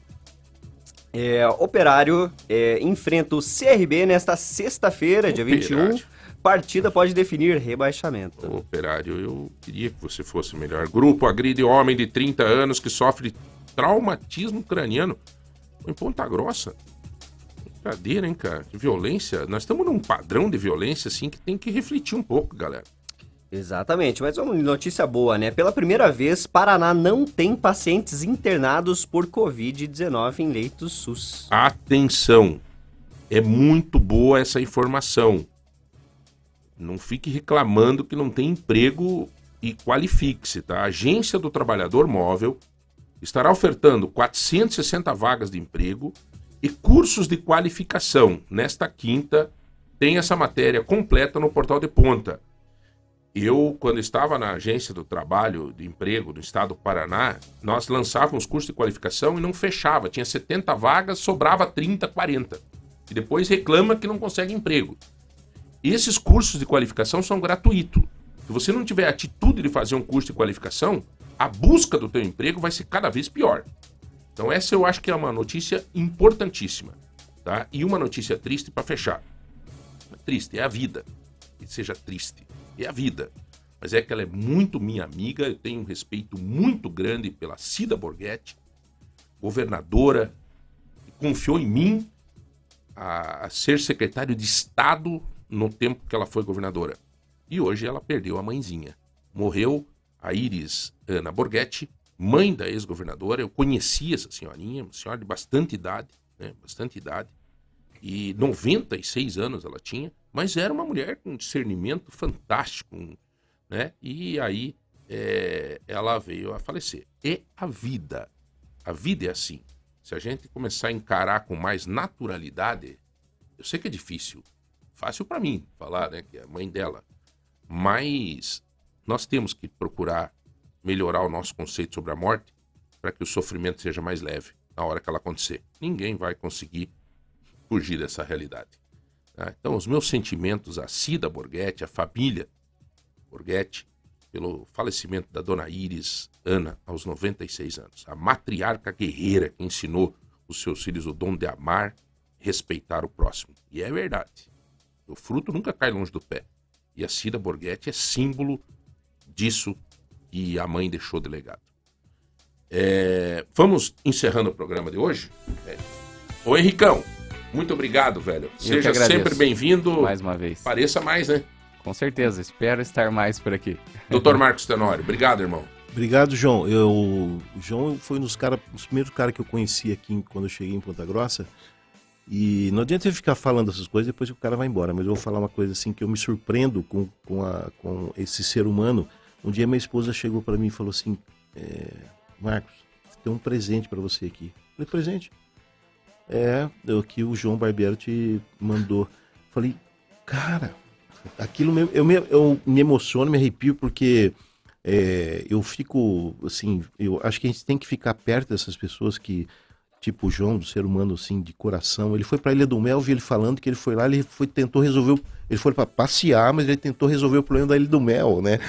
É, operário é, enfrenta o C R B nesta sexta-feira, dia vinte e um. Partida pode definir rebaixamento. O operário, eu queria que você fosse melhor. Grupo agride homem de trinta anos que sofre traumatismo craniano em Ponta Grossa. brincadeira, hein, cara? Violência. Nós estamos num padrão de violência, assim, que tem que refletir um pouco, galera. Exatamente, mas uma notícia boa, né? Pela primeira vez, Paraná não tem pacientes internados por covid dezenove em leitos SUS. Atenção! É muito boa essa informação. Não fique reclamando que não tem emprego e qualifique-se, tá? A Agência do Trabalhador Móvel estará ofertando quatrocentas e sessenta vagas de emprego e cursos de qualificação. Nesta quinta, tem essa matéria completa no Portal de Ponta. Eu, quando estava na Agência do Trabalho de Emprego do Estado do Paraná, nós lançávamos cursos de qualificação e não fechava. Tinha setenta vagas, sobrava trinta, quarenta. E depois reclama que não consegue emprego. Esses cursos de qualificação são gratuitos. Se você não tiver a atitude de fazer um curso de qualificação, a busca do teu emprego vai ser cada vez pior. Então essa eu acho que é uma notícia importantíssima, tá? E uma notícia triste para fechar. Triste, é a vida. Que seja triste. É a vida. Mas é que ela é muito minha amiga, eu tenho um respeito muito grande pela Cida Borghetti, governadora, que confiou em mim a, a ser secretário de Estado no tempo que ela foi governadora. E hoje ela perdeu a mãezinha. Morreu a Iris Ana Borghetti, mãe da ex-governadora. Eu conheci essa senhorinha, uma senhora de bastante idade, né? Bastante idade. E noventa e seis anos ela tinha, mas era uma mulher com discernimento fantástico, né? E aí é, ela veio a falecer. É a vida. A vida é assim. Se a gente começar a encarar com mais naturalidade, eu sei que é difícil, fácil para mim falar, né? Que é a mãe dela. Mas nós temos que procurar melhorar o nosso conceito sobre a morte para que o sofrimento seja mais leve na hora que ela acontecer. Ninguém vai conseguir fugir dessa realidade. Ah, então, os meus sentimentos a Cida Borghetti, a família Borghetti, pelo falecimento da dona Iris Ana, aos noventa e seis anos. A matriarca guerreira que ensinou os seus filhos o dom de amar, respeitar o próximo. E é verdade. O fruto nunca cai longe do pé. E a Cida Borghetti é símbolo disso que a mãe deixou de legado. É... Vamos encerrando o programa de hoje? É. Ô, Henricão! Muito obrigado, velho. Seja sempre bem-vindo. Mais uma vez. Pareça mais, né? Com certeza. Espero estar mais por aqui. doutor Marcos Tenório, obrigado, irmão. Obrigado, João. Eu, o João foi um dos, cara, dos primeiros caras que eu conheci aqui quando eu cheguei em Ponta Grossa. E não adianta eu ficar falando essas coisas depois que o cara vai embora. Mas eu vou falar uma coisa assim que eu me surpreendo com, com, a, com esse ser humano. Um dia minha esposa chegou para mim e falou assim, é, Marcos, tem um presente para você aqui. Eu falei, presente? É, o que o João Barbiero te mandou. Falei, cara, aquilo mesmo, eu me, eu me emociono, me arrepio, porque é, eu fico, assim, eu acho que a gente tem que ficar perto dessas pessoas que, tipo o João, do ser humano, assim, de coração. Ele foi pra Ilha do Mel, eu vi ele falando que ele foi lá, ele foi, tentou resolver, ele foi pra passear, mas ele tentou resolver o problema da Ilha do Mel, né?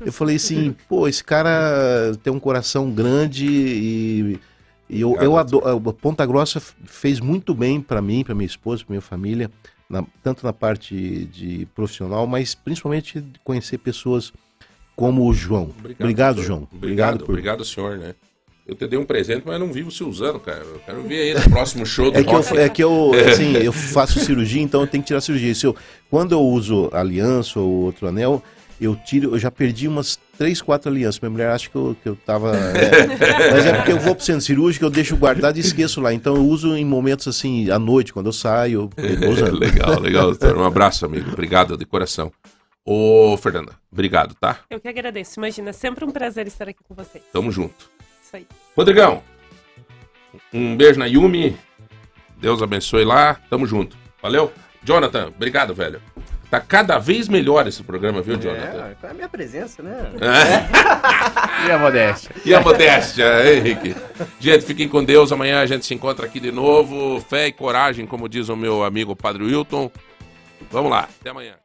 Eu falei assim, pô, esse cara tem um coração grande e... E eu, eu adoro, Ponta Grossa fez muito bem para mim, para minha esposa, para minha família, na, tanto na parte de profissional, mas principalmente de conhecer pessoas como o João. Obrigado, obrigado João. Obrigado, obrigado, por... obrigado, senhor, né? Eu te dei um presente, mas eu não vivo se usando, cara. Eu quero ver aí no próximo show do é rock. Que eu, é que eu, assim, eu faço cirurgia, então eu tenho que tirar cirurgia. Se eu, quando eu uso aliança ou outro anel... Eu tiro, eu já perdi umas três, quatro alianças. Minha mulher acha que eu, que eu tava... É. Mas é porque eu vou pro centro cirúrgico, eu deixo guardado e esqueço lá. Então eu uso em momentos assim, à noite, quando eu saio. Eu legal, legal, doutor. Um abraço, amigo. Obrigado de coração. Ô, Fernanda, obrigado, tá? Eu que agradeço. Imagina, é sempre um prazer estar aqui com vocês. Tamo junto. Isso aí. Rodrigão, um beijo na Yumi. Deus abençoe lá. Tamo junto. Valeu. Jonathan, obrigado, velho. Tá cada vez melhor esse programa, viu, Jonathan? É, é a minha presença, né? É. E a modéstia. E a modéstia, hein, Henrique? Gente, fiquem com Deus. Amanhã a gente se encontra aqui de novo. Fé e coragem, como diz o meu amigo Padre Wilton. Vamos lá, até amanhã.